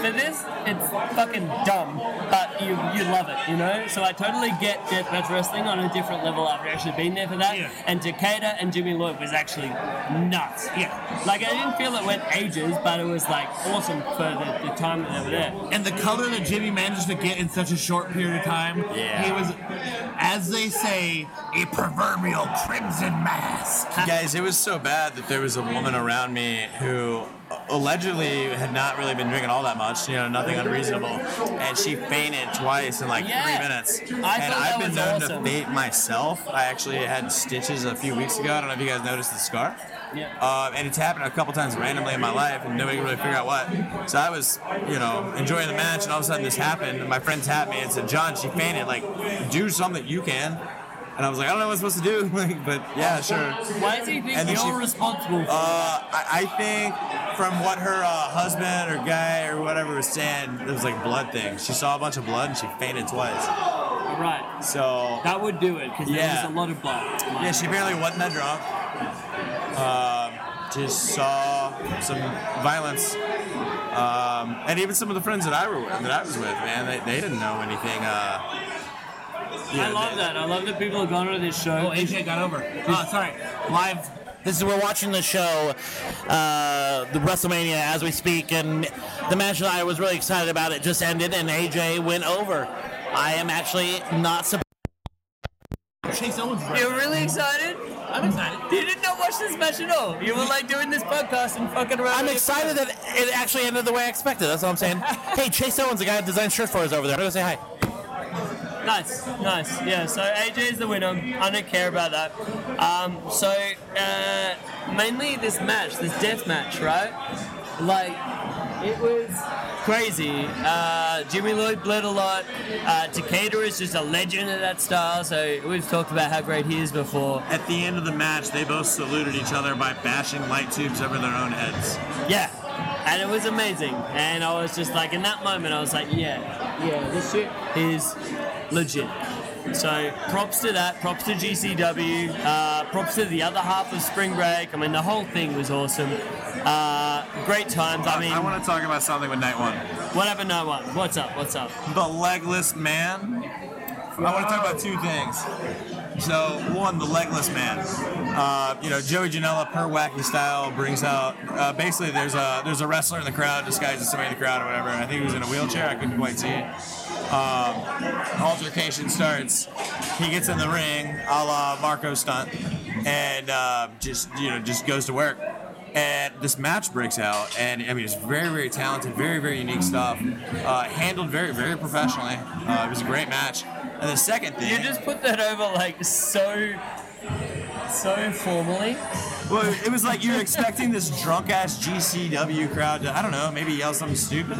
for this, it's fucking dumb, but you love it, you know? So I totally get deathmatch wrestling on a different level after actually being there for that. Yeah. And Takeda and Jimmy Lloyd was actually nuts. Yeah. Like, I didn't feel it went ages, but it was, like, awesome for the time that they were there. And the color that Jimmy managed to get in such a short period of time, he was, as they say, a proverbial crimson mask. Guys, it was so bad that there was a woman around me who allegedly had not really been drinking all that much, you know, nothing unreasonable, and she fainted twice in like 3 minutes. I've been known to faint myself. I actually had stitches a few weeks ago. I don't know if you guys noticed the scar. Yeah. And it's happened a couple times randomly in my life, and nobody can really figure out what. So I was, you know, enjoying the match, and all of a sudden this happened, and my friend tapped me and said, "John, she fainted. Like, do something you can." And I was like, I don't know what I'm supposed to do, but yeah, sure. Why do you think you're responsible for that? I think from what her husband or guy or whatever was saying, it was like blood thing. She saw a bunch of blood and she fainted twice. Right. So that would do it, because there was a lot of blood. Yeah, she apparently wasn't that drunk. Just saw some violence. And even some of the friends that I was with, man, they didn't know anything. I love that people have gone to this show. Oh, AJ got over. Oh, sorry. Live. We're watching the show, the WrestleMania, as we speak, and the match that I was really excited about, it just ended, and AJ went over. I am actually not surprised. Chase Owens. You're really excited? I'm excited. You did not watch this match at all. You were like doing this podcast and fucking around. I'm excited that it actually ended the way I expected. That's what I'm saying. Hey, Chase Owens, the guy that designed shirt for us over there. I'm going to say hi. Nice. Yeah, so AJ's the winner. I don't care about that. Mainly this match, this death match, right? Like, it was crazy. Jimmy Lloyd bled a lot. Takeda is just a legend at that style, so we've talked about how great he is before. At the end of the match, they both saluted each other by bashing light tubes over their own heads. Yeah, and it was amazing. And I was just like, in that moment, I was like, yeah, this shit is legit. So props to that, props to GCW, props to the other half of Spring Break. I mean, the whole thing was awesome. Great times. I mean, I want to talk about something with night one. What happened night one? What's up? The legless man. Whoa. I want to talk about two things. So one, the legless man. Joey Janela, her wacky style, brings out. Basically, there's a wrestler in the crowd disguised as somebody in the crowd or whatever. And I think he was in a wheelchair. I couldn't quite see it. Altercation starts. He gets in the ring, a la Marco Stunt, and just goes to work. And this match breaks out, and I mean, it's very, very talented, very, very unique stuff. Handled very, very professionally. It was a great match. And the second thing, you just put that over like so formally. Well, it was like you're expecting this drunk ass GCW crowd to, I don't know, maybe yell something stupid.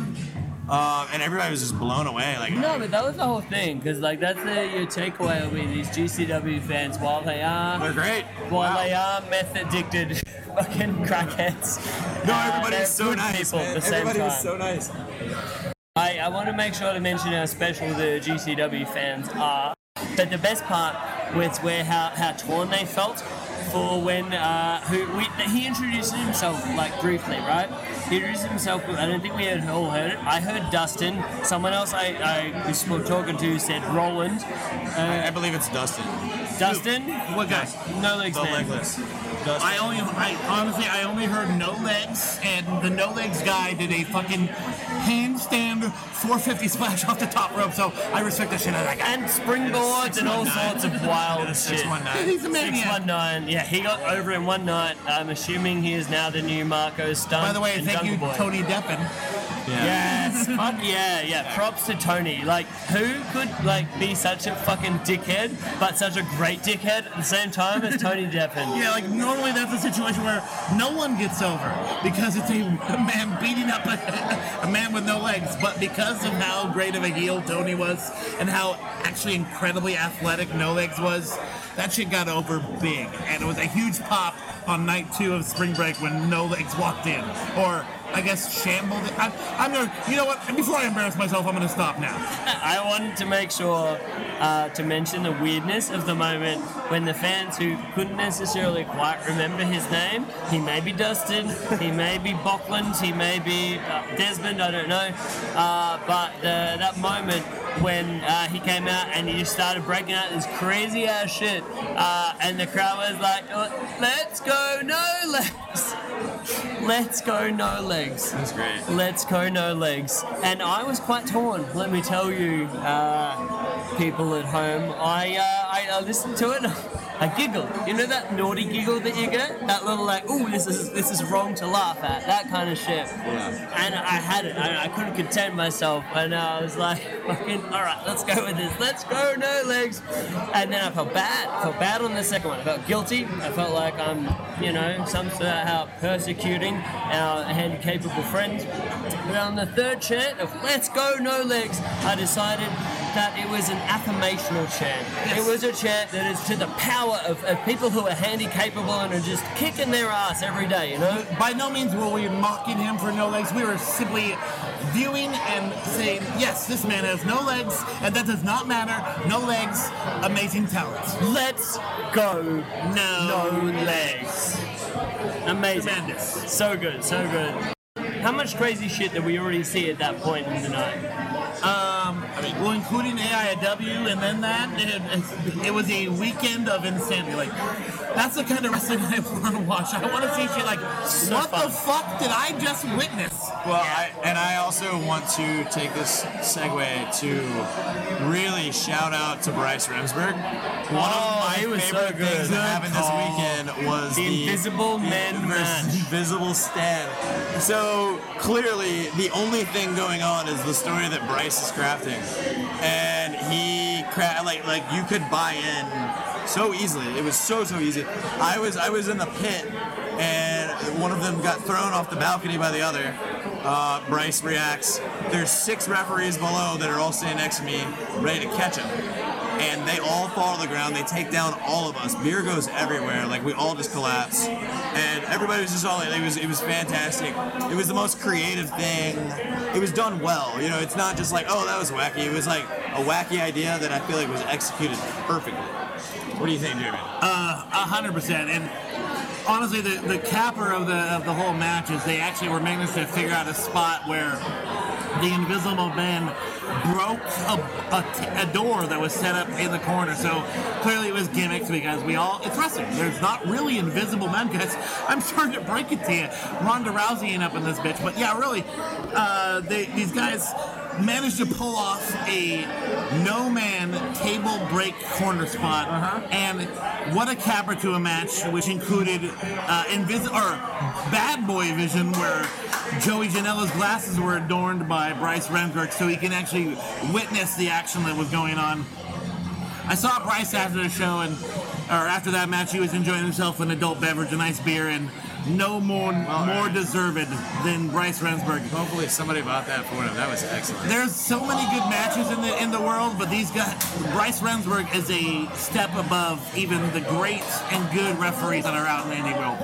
And everybody was just blown away. Like, no, but that was the whole thing, because like that's your takeaway will be these GCW fans. They are meth addicted, fucking crackheads. No, everybody is so nice. Everybody was so nice. I want to make sure to mention how special the GCW fans are. But the best part was how torn they felt. For when he introduced himself like briefly, right? He introduced himself. I don't think we had all heard it. I heard Dustin. Someone else I was talking to said Roland. I believe it's Dustin. Dustin? Dude, what guy? No legs. The legless. I honestly heard no legs, and the no legs guy did a fucking handstand 450 splash off the top rope. So I respect the shit out of that guy. And springboards and all sorts of wild shit. 619. He's a maniac. 619. Yeah, he got over in one night. I'm assuming he is now the new Marco Stunt. By the way, thank you, Tony Deppin. Yeah. Yes, fuck yeah. Props to Tony. Like, who could be such a fucking dickhead, but such a great dickhead at the same time as Tony Deppin? Yeah, like normally that's a situation where no one gets over because it's a man beating up a man with no legs. But because of how great of a heel Tony was and how actually incredibly athletic no legs was, that shit got over big, and it was a huge pop on night two of Spring Break when No Legs walked in, or I guess shambled in. I'm gonna, you know what? Before I embarrass myself, I'm gonna stop now. I wanted to make sure to mention the weirdness of the moment when the fans who couldn't necessarily quite remember his name, he may be Dustin, he may be Bockland, he may be Desmond, I don't know, but that moment when he came out and he just started breaking out this crazy ass shit, and the crowd was like, "Let's go no legs! Let's go no legs!" That's great. Let's go no legs. And I was quite torn, let me tell you, people at home. I listened to it. I giggled. You know that naughty giggle that you get? That little like, ooh, this is wrong to laugh at. That kind of shit. Yeah. And I had it. I couldn't contain myself. And I was like, fucking, all right, let's go with this. Let's go, no legs. And then I felt bad. I felt bad on the second one. I felt guilty. I felt like I'm, somehow persecuting our incapable friends. But on the third chant of let's go, no legs, I decided that it was an affirmational chant. Yes. It was a chant that is to the power of people who are handicappable and are just kicking their ass every day, you know? By no means were we mocking him for no legs. We were simply viewing and saying, yes, this man has no legs, and that does not matter. No legs, amazing talent. Let's go. No legs. Amazing. Tremendous. So good, so good. How much crazy shit did we already see at that point in the night? Well, including AIW and then that, it was a weekend of insanity. Like, that's the kind of wrestling I want to watch. I want to see shit like, so what fun. The fuck did I just witness? Well, yeah. I also want to take this segue to really shout out to Bryce Remsburg. One of my favorite things that happened this weekend was the Invisible Men match. Invisible Stand. So, clearly, the only thing going on is the story that Bryce is crafting. And he, like you could buy in so easily. It was so easy. I was in the pit, and one of them got thrown off the balcony by the other. Bryce reacts. There's 6 referees below that are all standing next to me, ready to catch him. And they all fall to the ground. They take down all of us. Beer goes everywhere. Like, we all just collapse. And everybody was just all like, it was fantastic. It was the most creative thing. It was done well. You know, it's not just like, oh, that was wacky. It was like a wacky idea that I feel like was executed perfectly. What do you think, Jeremy? 100%. And honestly, the capper of the whole match is they actually were managed to figure out a spot where the Invisible Man broke a door that was set up in the corner. So clearly it was gimmicks because it's wrestling. There's not really invisible men, guys. I'm starting to break it to you. Ronda Rousey ain't up in this bitch. But yeah, really, these guys managed to pull off a no-man table break corner spot. Uh-huh. And what a capper to a match, which included bad boy vision, where Joey Janela's glasses were adorned by Bryce Remsburg so he can actually witness the action that was going on. I saw Bryce after the show, or after that match, he was enjoying himself an adult beverage, a nice beer, and more deserved than Bryce Remsburg. Hopefully somebody bought that for him. That was excellent. There's so many good matches in the world, but these guys, Bryce Remsburg is a step above even the great and good referees that are out in the indie world.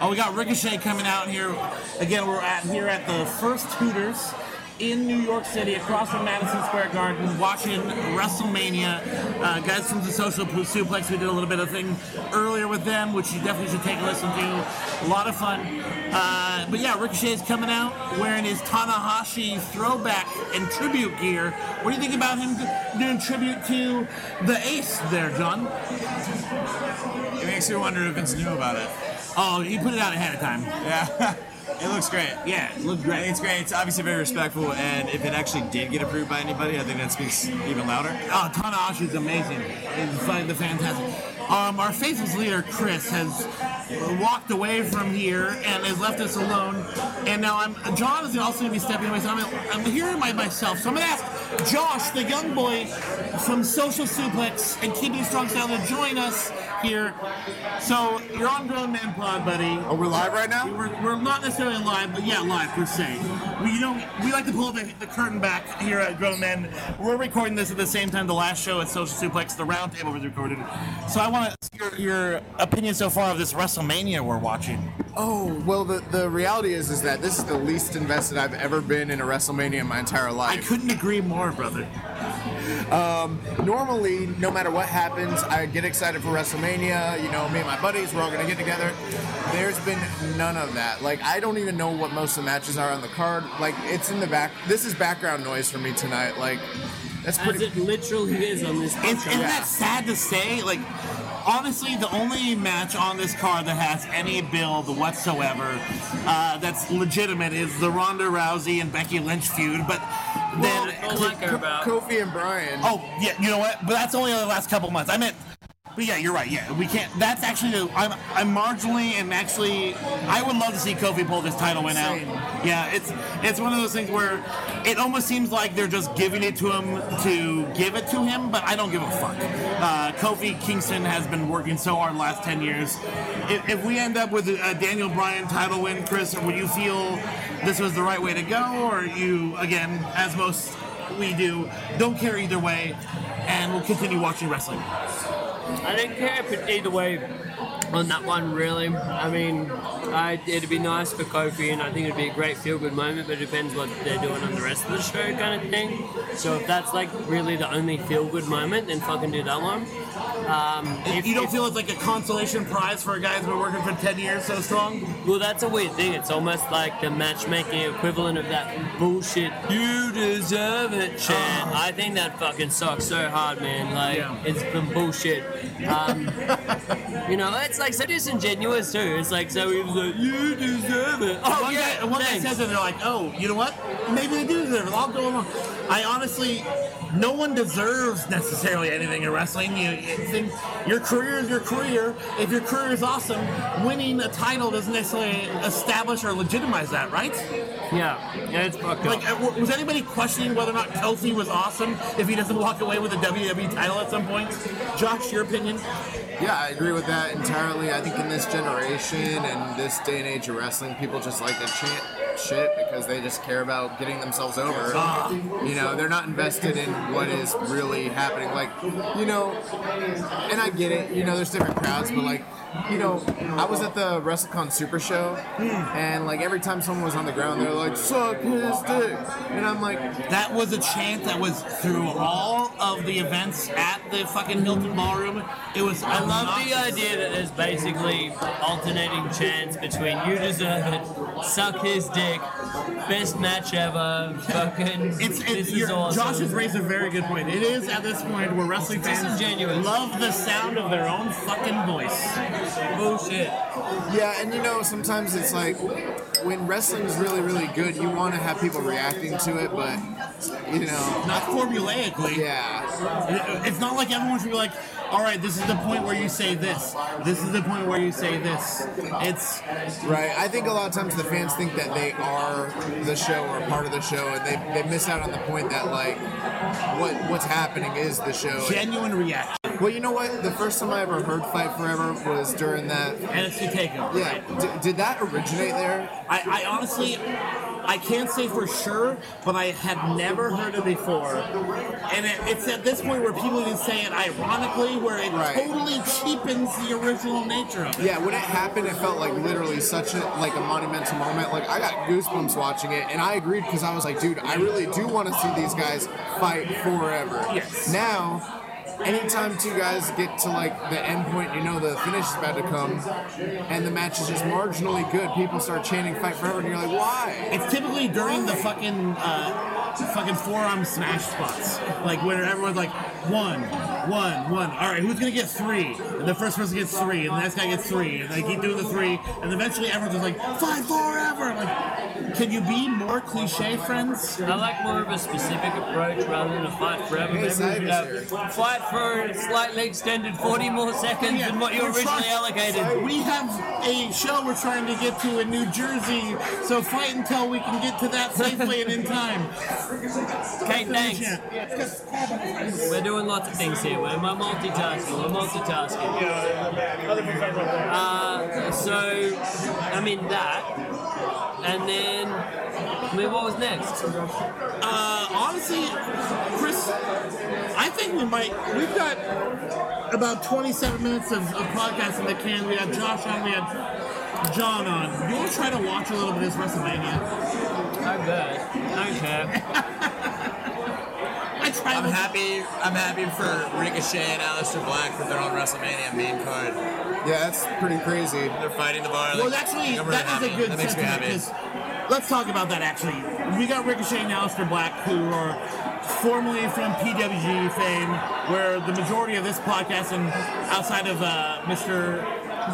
Oh, we got Ricochet coming out here. Again, we're here at the first Hooters in New York City, across from Madison Square Garden, watching WrestleMania. Guys from the Social Suplex, we did a little bit of thing earlier with them, which you definitely should take a listen to. A lot of fun. But yeah, Ricochet's coming out wearing his Tanahashi throwback and tribute gear. What do you think about him doing tribute to the Ace there, John? It makes you wonder if Vince knew about it. Oh, he put it out ahead of time. Yeah. It looks great. Yeah, it looks great. It's great. It's obviously very respectful, and if it actually did get approved by anybody, I think that speaks even louder. Oh, Tanahashi's amazing. It's fantastic. Our faceless leader, Chris, has walked away from here and has left us alone. And now John is also going to be stepping away, so I'm here by myself. So I'm going to ask Josh, the young boy from Social Suplex and Keeping Strong Style, to join us here. So you're on Grown Man Pod, buddy. Oh, we're live right now? We're not necessarily live, but yeah, live per se. We like to pull the curtain back here at Grown Men. We're recording this at the same time the last show at Social Suplex, the roundtable was recorded. So I want to hear your opinion so far of this WrestleMania we're watching. Oh, well, the reality is that this is the least invested I've ever been in a WrestleMania in my entire life. I couldn't agree more, brother. Normally, no matter what happens, I get excited for WrestleMania. You know, me and my buddies, we're all going to get together. There's been none of that. Like, I don't even know what most of the matches are on the card. Like, it's in the back. This is background noise for me tonight. Like, that's pretty... As it literally is on this card. Isn't that sad to say? Like... Honestly, the only match on this card that has any build whatsoever that's legitimate is the Ronda Rousey and Becky Lynch feud, but then... Kofi and Brian. Oh, yeah, you know what? But that's only the last couple months. But yeah, you're right. Yeah, we can't. That's actually. I'm marginally and actually. I would love to see Kofi pull this title win out. Yeah, it's one of those things where it almost seems like they're just giving it to him to give it to him. But I don't give a fuck. Kofi Kingston has been working so hard the last 10 years. If we end up with a Daniel Bryan title win, Chris, would you feel this was the right way to go, or you again, as most we do. Don't care either way, and we'll continue watching wrestling. I didn't care either way on that one, really. I mean, it'd be nice for Kofi, and I think it'd be a great feel-good moment, but it depends what they're doing on the rest of the show kind of thing. So if that's, like, really the only feel-good moment, then fucking do that one. If you don't feel it's like a consolation prize for a guy who's been working for 10 years so strong? Well, that's a weird thing. It's almost like the matchmaking equivalent of that bullshit, you deserve it chant. I think that fucking sucks so hard, man. Like, It's been bullshit. You know, it's like so disingenuous too. It's like, so he was like, you deserve it. Oh, one guy says it, and they're like, oh, you know what? Maybe they do deserve it. I'll go along. I honestly, no one deserves necessarily anything in wrestling. Your career is your career. If your career is awesome, winning a title doesn't necessarily establish or legitimize that, right? Yeah, it's fucked up. Like, was anybody questioning whether or not Kofi was awesome if he doesn't walk away with a WWE title at some point? Josh, your opinion? Yeah, I agree with that entirely. I think in this generation and this day and age of wrestling, people just like to chant shit because they just care about getting themselves over. You know, they're not invested in what is really happening. Like, you know, and I get it. You know, there's different crowds, but like, you know, I was at the WrestleCon Super Show, and like every time someone was on the ground, they're like, "Suck his dick," and I'm like, that was a chant that was through all of the events at the fucking Hilton Ballroom. It was. I love the idea that there's basically alternating chants between "You deserve it," "Suck his dick," "Best match ever," fucking. This is awesome. Josh has raised a very good point. It is at this point where wrestling fans love the sound of their own fucking voice. Bullshit. Yeah, and you know, sometimes it's like when wrestling is really, really good, you want to have people reacting to it, but you know, not formulaically. Yeah, it's not like everyone should be like, all right, this is the point where you say this. This is the point where you say this. It's right. I think a lot of times the fans think that they are the show or part of the show, and they miss out on the point that like what's happening is the show. Genuine reaction. Well, you know what? The first time I ever heard Fight Forever was during that NXT Takeover. Yeah. Right? Did that originate there? I honestly, I can't say for sure, but I had never heard it before. And it's at this point where people even say it ironically, where it totally cheapens the original nature of it. Yeah, when it happened, it felt like literally such a monumental moment. Like, I got goosebumps watching it, and I agreed because I was like, dude, I really do want to see these guys fight forever. Yes. Now, anytime two guys get to like the end point, you know the finish is about to come, and the match is just marginally good, people start chanting "Fight Forever," and you're like, why? It's typically during the fucking forearm smash spots, like where everyone's like, one. All right, who's gonna get three? And the first person gets three, and the next guy gets three, and they keep doing the three, and eventually everyone's just like, "Fight Forever!" Like, can you be more cliche, friends? I like more of a specific approach rather than a "Fight Forever." Fight for slightly extended 40 more seconds than what you originally allocated. We have a show we're trying to get to in New Jersey, so fight until we can get to that safely and in time. Okay, thanks. We're doing lots of things here. We're multitasking. So, I mean that, and then, what was next? Honestly, Chris, I think we've got about 27 minutes of podcast in the can. We had Josh on, we had John on. You want to try to watch a little bit of this WrestleMania? I bet. I'm happy for Ricochet and Aleister Black for their own WrestleMania main card. Yeah, that's pretty crazy. They're fighting the Bar. Well, actually, that is a good sentiment, because let's talk about that, actually. We got Ricochet and Aleister Black, who are formerly from PWG fame, where the majority of this podcast, and outside of Mr.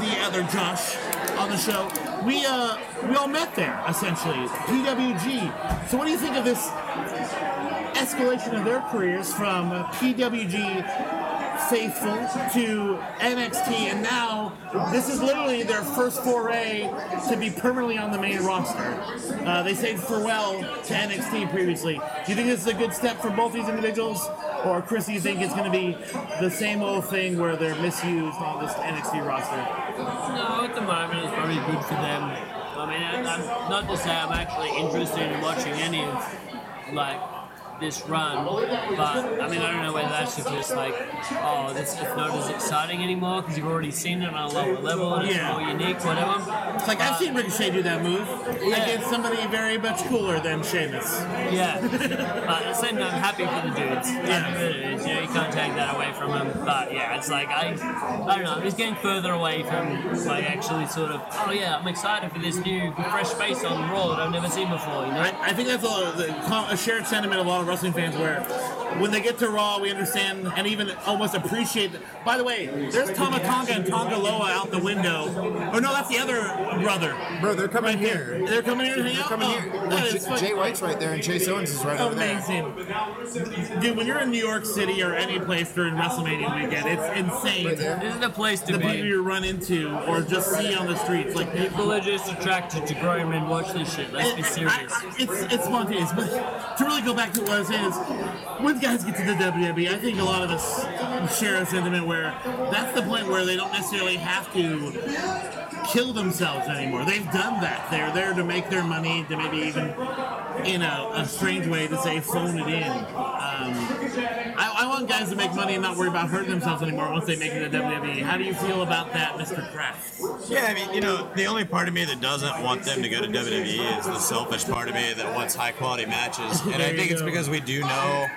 the other Josh on the show, we all met there, essentially. PWG. So what do you think of this escalation of their careers from PWG faithful to NXT, and now this is literally their first foray to be permanently on the main roster. They said farewell to NXT previously. Do you think this is a good step for both these individuals, or Chris, do you think it's going to be the same old thing where they're misused on this NXT roster? No, at the moment it's probably good for them. I mean, I'm not to say I'm actually interested in watching any of, like, this run, but I mean, I don't know whether that's just like, oh, that's not as exciting anymore because you've already seen it on a lower level and it's more unique, whatever. It's like, I've seen Ricochet do that move against somebody very much cooler than Sheamus. Yeah. But at the same time, I'm happy for the dudes. Yeah. For the dudes, you know, you can't take that away from them. But yeah, it's like, I don't know, I'm just getting further away from like actually sort of, oh yeah, I'm excited for this new fresh face on Raw that I've never seen before, you know? I think that's a shared sentiment of a lot of wrestling fans where when they get to Raw, we understand and even almost appreciate that. By the way, there's Tama Tonga and Tonga Loa out the window. Oh no, that's the other brother. Bro, they're coming here. They're coming here to hang out? They're coming here. Well, Jay White's right there and Chase Owens is right over there. Amazing. Dude, when you're in New York City or any place during WrestleMania weekend, it's insane. Right there. This is the place to be. The people you run into or just see on the streets. Like, people are just attracted to Grown Men Watch This Shit. Let's be serious. It's spontaneous. But to really go back to what I was saying is, when guys get to the WWE, I think a lot of us share a sentiment where that's the point where they don't necessarily have to kill themselves anymore. They've done that. They're there to make their money, to maybe even in a strange way to say phone it in. I want guys to make money and not worry about hurting themselves anymore once they make it to WWE. How do you feel about that, Mr. Kraft? Yeah, I mean, you know, the only part of me that doesn't want them to go to WWE is the selfish part of me that wants high quality matches. And I think it's because we do know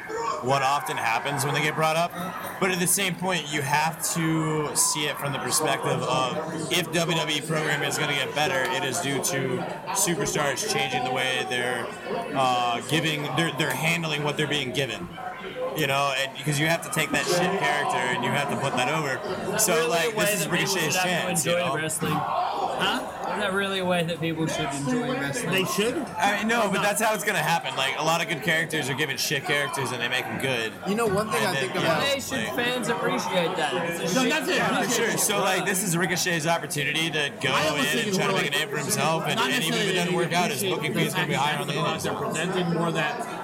what often happens when they get brought up. But at the same point, you have to see it from the perspective of if WWE program is going to get better, it is due to superstars changing the way they're giving, they're handling what they're being given. You know, and because you have to take that shit character and you have to put that over. So, like, this is Ricochet's chance, you know? Huh? Is that really a way that people should enjoy wrestling? They should? I mean, no, but that's how it's going to happen. Like, a lot of good characters are given shit characters and they make them good. You know, one thing I think about... They should fans appreciate that. No, that's it. Yeah, for sure. So, like, this is Ricochet's opportunity to go in and try to make a name for himself. And even if it doesn't work out, his booking fee is going to be higher on the list. They're presenting more that...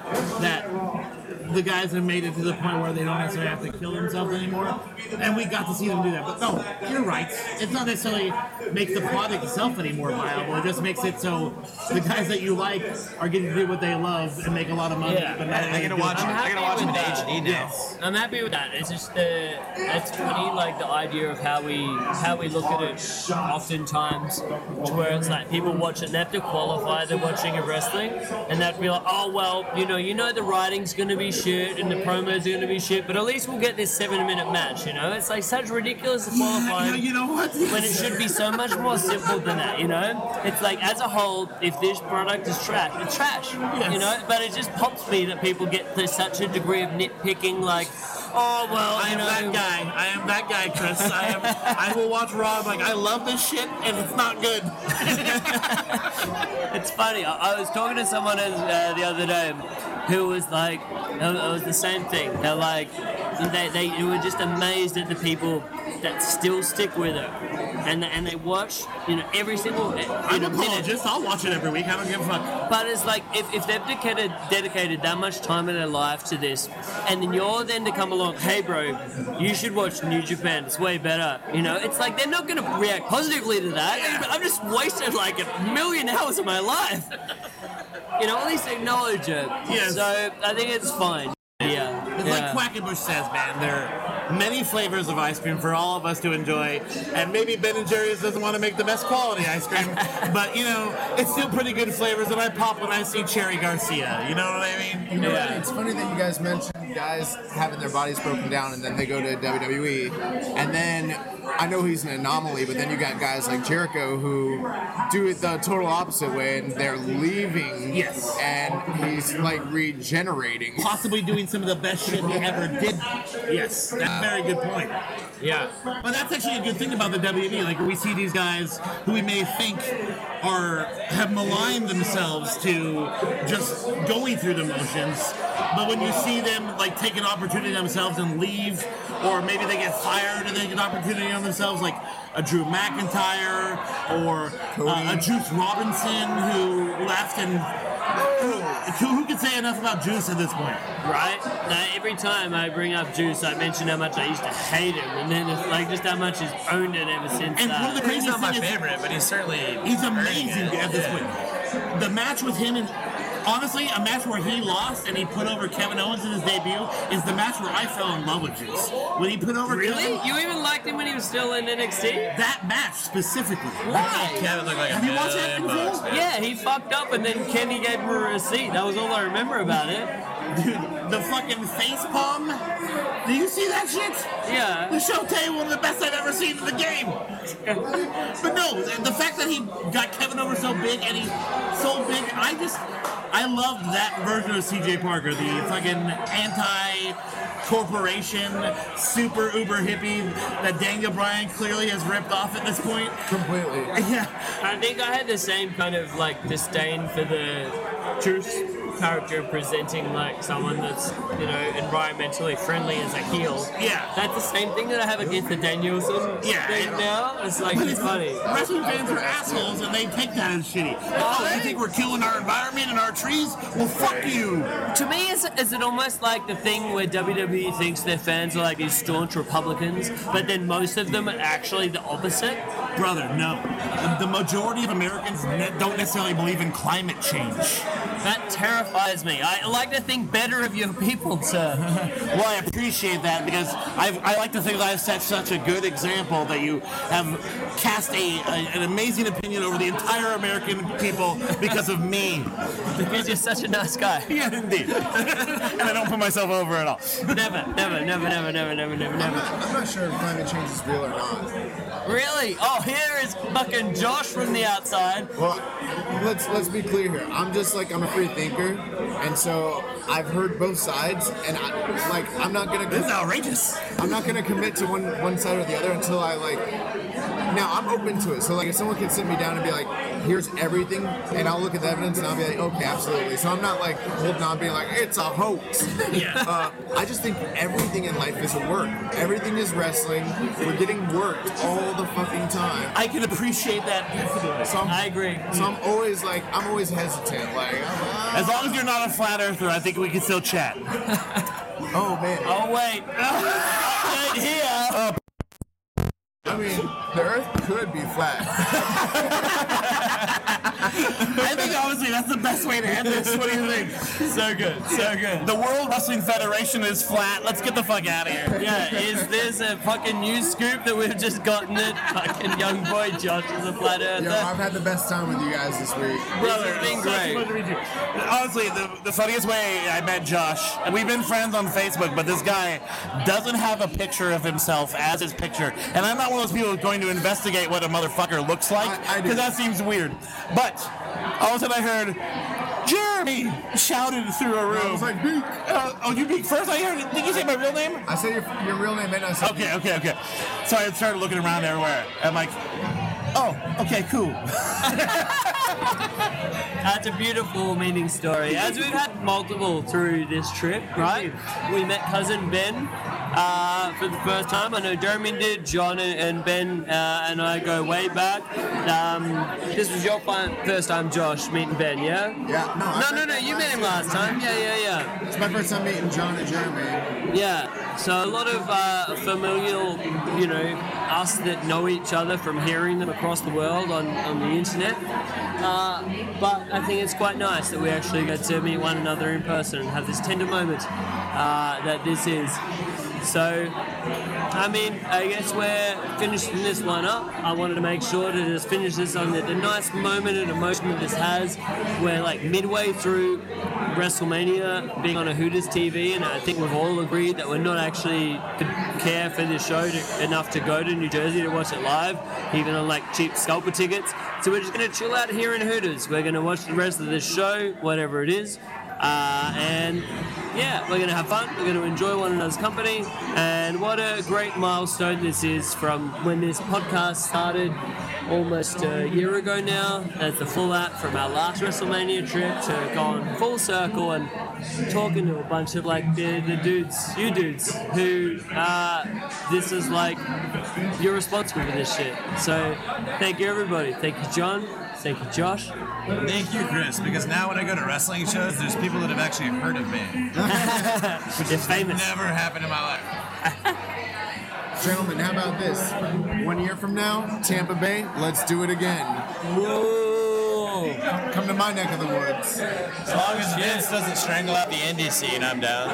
The guys have made it to the point where they don't necessarily have to kill themselves anymore, and we got to see them do that. But no, you're right. It's not necessarily makes the product itself any more viable. It just makes it so the guys that you like are getting to do what they love and make a lot of money. Yeah. But they're going to watch it. They're going to watch it in HD now. Yes. I'm happy with that. It's just it's funny, like the idea of how we look at it oftentimes, to where it's like people watch it and they have to qualify they're watching a wrestling, and they'd be like, oh well, you know the writing's going to be shit and the promos are going to be shit, but at least we'll get this 7-minute match, you know? It's like such ridiculous qualifying you know what? When it should be so much more simple than that, you know? It's like, as a whole, if this product is trash, it's trash, you know? But it just pops me that people get to such a degree of nitpicking, like, oh, well, I am that guy, Chris. I will watch Raw, I'm like, I love this shit, and it's not good. It's funny. I was talking to someone the other day who was like, it was the same thing. They're like, they were just amazed at the people that still stick with it, and they watch, every single. I'm an apologist. I'll watch it every week. I don't give a fuck. But it's like if they've dedicated that much time in their life to this, and then you're then to come along, hey bro, you should watch New Japan. It's way better. You know, it's like they're not going to react positively to that. Yeah. I've just wasted like a million hours of my life. At least acknowledge it. Yes. So I think it's fine. Yeah. It's like Quackenbush says, man, there are many flavors of ice cream for all of us to enjoy, and maybe Ben & Jerry's doesn't want to make the best quality ice cream, but, it's still pretty good flavors, and I pop when I see Cherry Garcia. You know what I mean? You know what? It's funny that you guys mentioned guys having their bodies broken down, and then they go to WWE, and then I know he's an anomaly, but then you got guys like Jericho who do it the total opposite way, and they're leaving, yes, and he's like regenerating, possibly doing some of the best shit he ever did. Yes, that's a very good point. Yeah, but that's actually a good thing about the WWE. Like, we see these guys who we may think have maligned themselves to just going through the motions, but when you see them like take an opportunity themselves and leave, or maybe they get fired and they get an opportunity on themselves, like a Drew McIntyre or a Juice Robinson who left, and who can say enough about Juice at this point, right? Every time I bring up Juice, I mention how much I used to hate him, and then it's like just how much he's owned it ever since. And one of the crazy things, he's not my favorite, but he's certainly amazing at this point. The match with him and honestly, a match where he lost and he put over Kevin Owens in his debut is the match where I fell in love with Juice. When he put over Kevin... You even liked him when he was still in NXT? That match, specifically. Why? Kevin looked like a million bucks, man. Yeah, he fucked up and then Kenny gave him a receipt. That was all I remember about it. Dude, the fucking face palm. Do you see that shit? Yeah. The show table, one of the best I've ever seen in the game. But no, the fact that he got Kevin over so big, and he's so big, I loved that version of CJ Parker, the fucking anti-corporation, super uber hippie that Daniel Bryan clearly has ripped off at this point. Completely. Yeah. I think I had the same kind of like disdain for the Juice character presenting like someone that's, you know, environmentally friendly as a heel. Yeah. That's the same thing that I have against the Danielson thing now. It's like, it's funny. Wrestling fans are assholes and they take that as shitty. Oh, you think we're killing our environment and our trees? Well, fuck you. To me, is it almost like the thing where WWE thinks their fans are like these staunch Republicans, but then most of them are actually the opposite? Brother, no. The majority of Americans don't necessarily believe in climate change. That terrifies me. I like to think better of your people, sir. Well, I appreciate that because I like to think that I've set such a good example that you have cast an amazing opinion over the entire American people because of me. Because you're such a nice guy. Yeah, indeed. And I don't put myself over at all. Never. I'm not sure if climate change is real or not. Really? Oh, here is fucking Josh from the outside. Well, let's be clear here. I'm a free thinker, and so I've heard both sides, and I'm not gonna. This is outrageous. I'm not gonna commit to one side or the other until I Now I'm open to it, so if someone can sit me down and be like, "Here's everything," and I'll look at the evidence and I'll be like, "Okay, absolutely." So I'm not holding on, being like, "It's a hoax." Yeah. I just think everything in life is a work. Everything is wrestling. We're getting worked all the fucking time. I can appreciate that. So I agree. So I'm always I'm always hesitant. As long as you're not a flat earther, I think we can still chat. Oh man. Oh wait. Right here. I mean, the Earth could be flat. I think, honestly, that's the best way to end this. What do you think? So good. The World Wrestling Federation is flat. Let's get the fuck out of here. Yeah, is this a fucking news scoop that we've just gotten it? Fucking young boy Josh is a flat earther. Yo, I've had the best time with you guys this week. Brother, it's been great. Honestly, the funniest way I met Josh, and we've been friends on Facebook, but this guy doesn't have a picture of himself as his picture. And I'm not one of those people who's going to investigate what a motherfucker looks like, because that seems weird. But all of a sudden I heard Jeremy shouted through a room. I was like, Beak. You Beak first? Did you say my real name? I said your real name, and I said Okay. So I started looking around everywhere. I'm like, oh, okay, cool. That's a beautiful meaning story. As we've had multiple through this trip, right? We met cousin Ben. For the first time, I know Jeremy did, John and Ben and I go way back. This was your first time, Josh, meeting Ben, yeah? Yeah. No, you met him last time. Yeah. It's my first time meeting John and Jeremy. Yeah, so a lot of familial, us that know each other from hearing them across the world on the internet. But I think it's quite nice that we actually get to meet one another in person and have this tender moment that this is. So, I mean, I guess we're finishing this one up. I wanted to make sure to just finish this on the nice moment and emotion that this has. We're midway through WrestleMania, being on a Hooters TV, and I think we've all agreed that we're not actually care for this show enough to go to New Jersey to watch it live, even on cheap scalper tickets. So we're just going to chill out here in Hooters. We're going to watch the rest of this show, whatever it is. And we're going to have fun, we're going to enjoy one another's company, and what a great milestone this is from when this podcast started almost a year ago now. That's the full out from our last WrestleMania trip to gone full circle and talking to a bunch of you dudes who this is you're responsible for this shit. So thank you everybody, thank you John, thank you Josh. Thank you, Chris, because now when I go to wrestling shows, there's people that have actually heard of me. Which has never happened in my life. Gentlemen, how about this? 1 year from now, Tampa Bay, let's do it again. Whoa. Oh. Come to my neck of the woods. As long as Vince doesn't strangle out the indie scene, I'm down.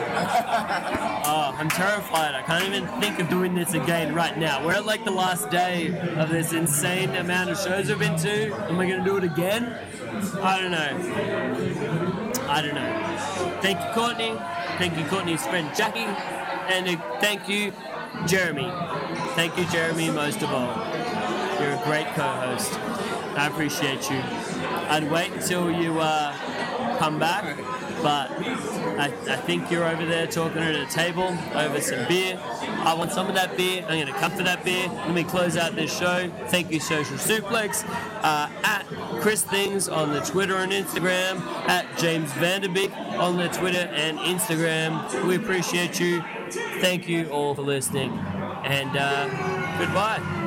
Oh, I'm terrified. I can't even think of doing this again right now. We're at like the last day of this insane amount of shows we've been to. Am I going to do it again? I don't know. Thank you, Courtney. Thank you, Courtney's friend Jackie. And thank you, Jeremy. Thank you, Jeremy, most of all. You're a great co-host. I appreciate you. I'd wait until you come back, but I think you're over there talking at a table over some beer. I want some of that beer. I'm going to come for that beer. Let me close out this show. Thank you, Social Suplex. At Chris Things on the Twitter and Instagram. At James Vanderbeek on the Twitter and Instagram. We appreciate you. Thank you all for listening. And goodbye.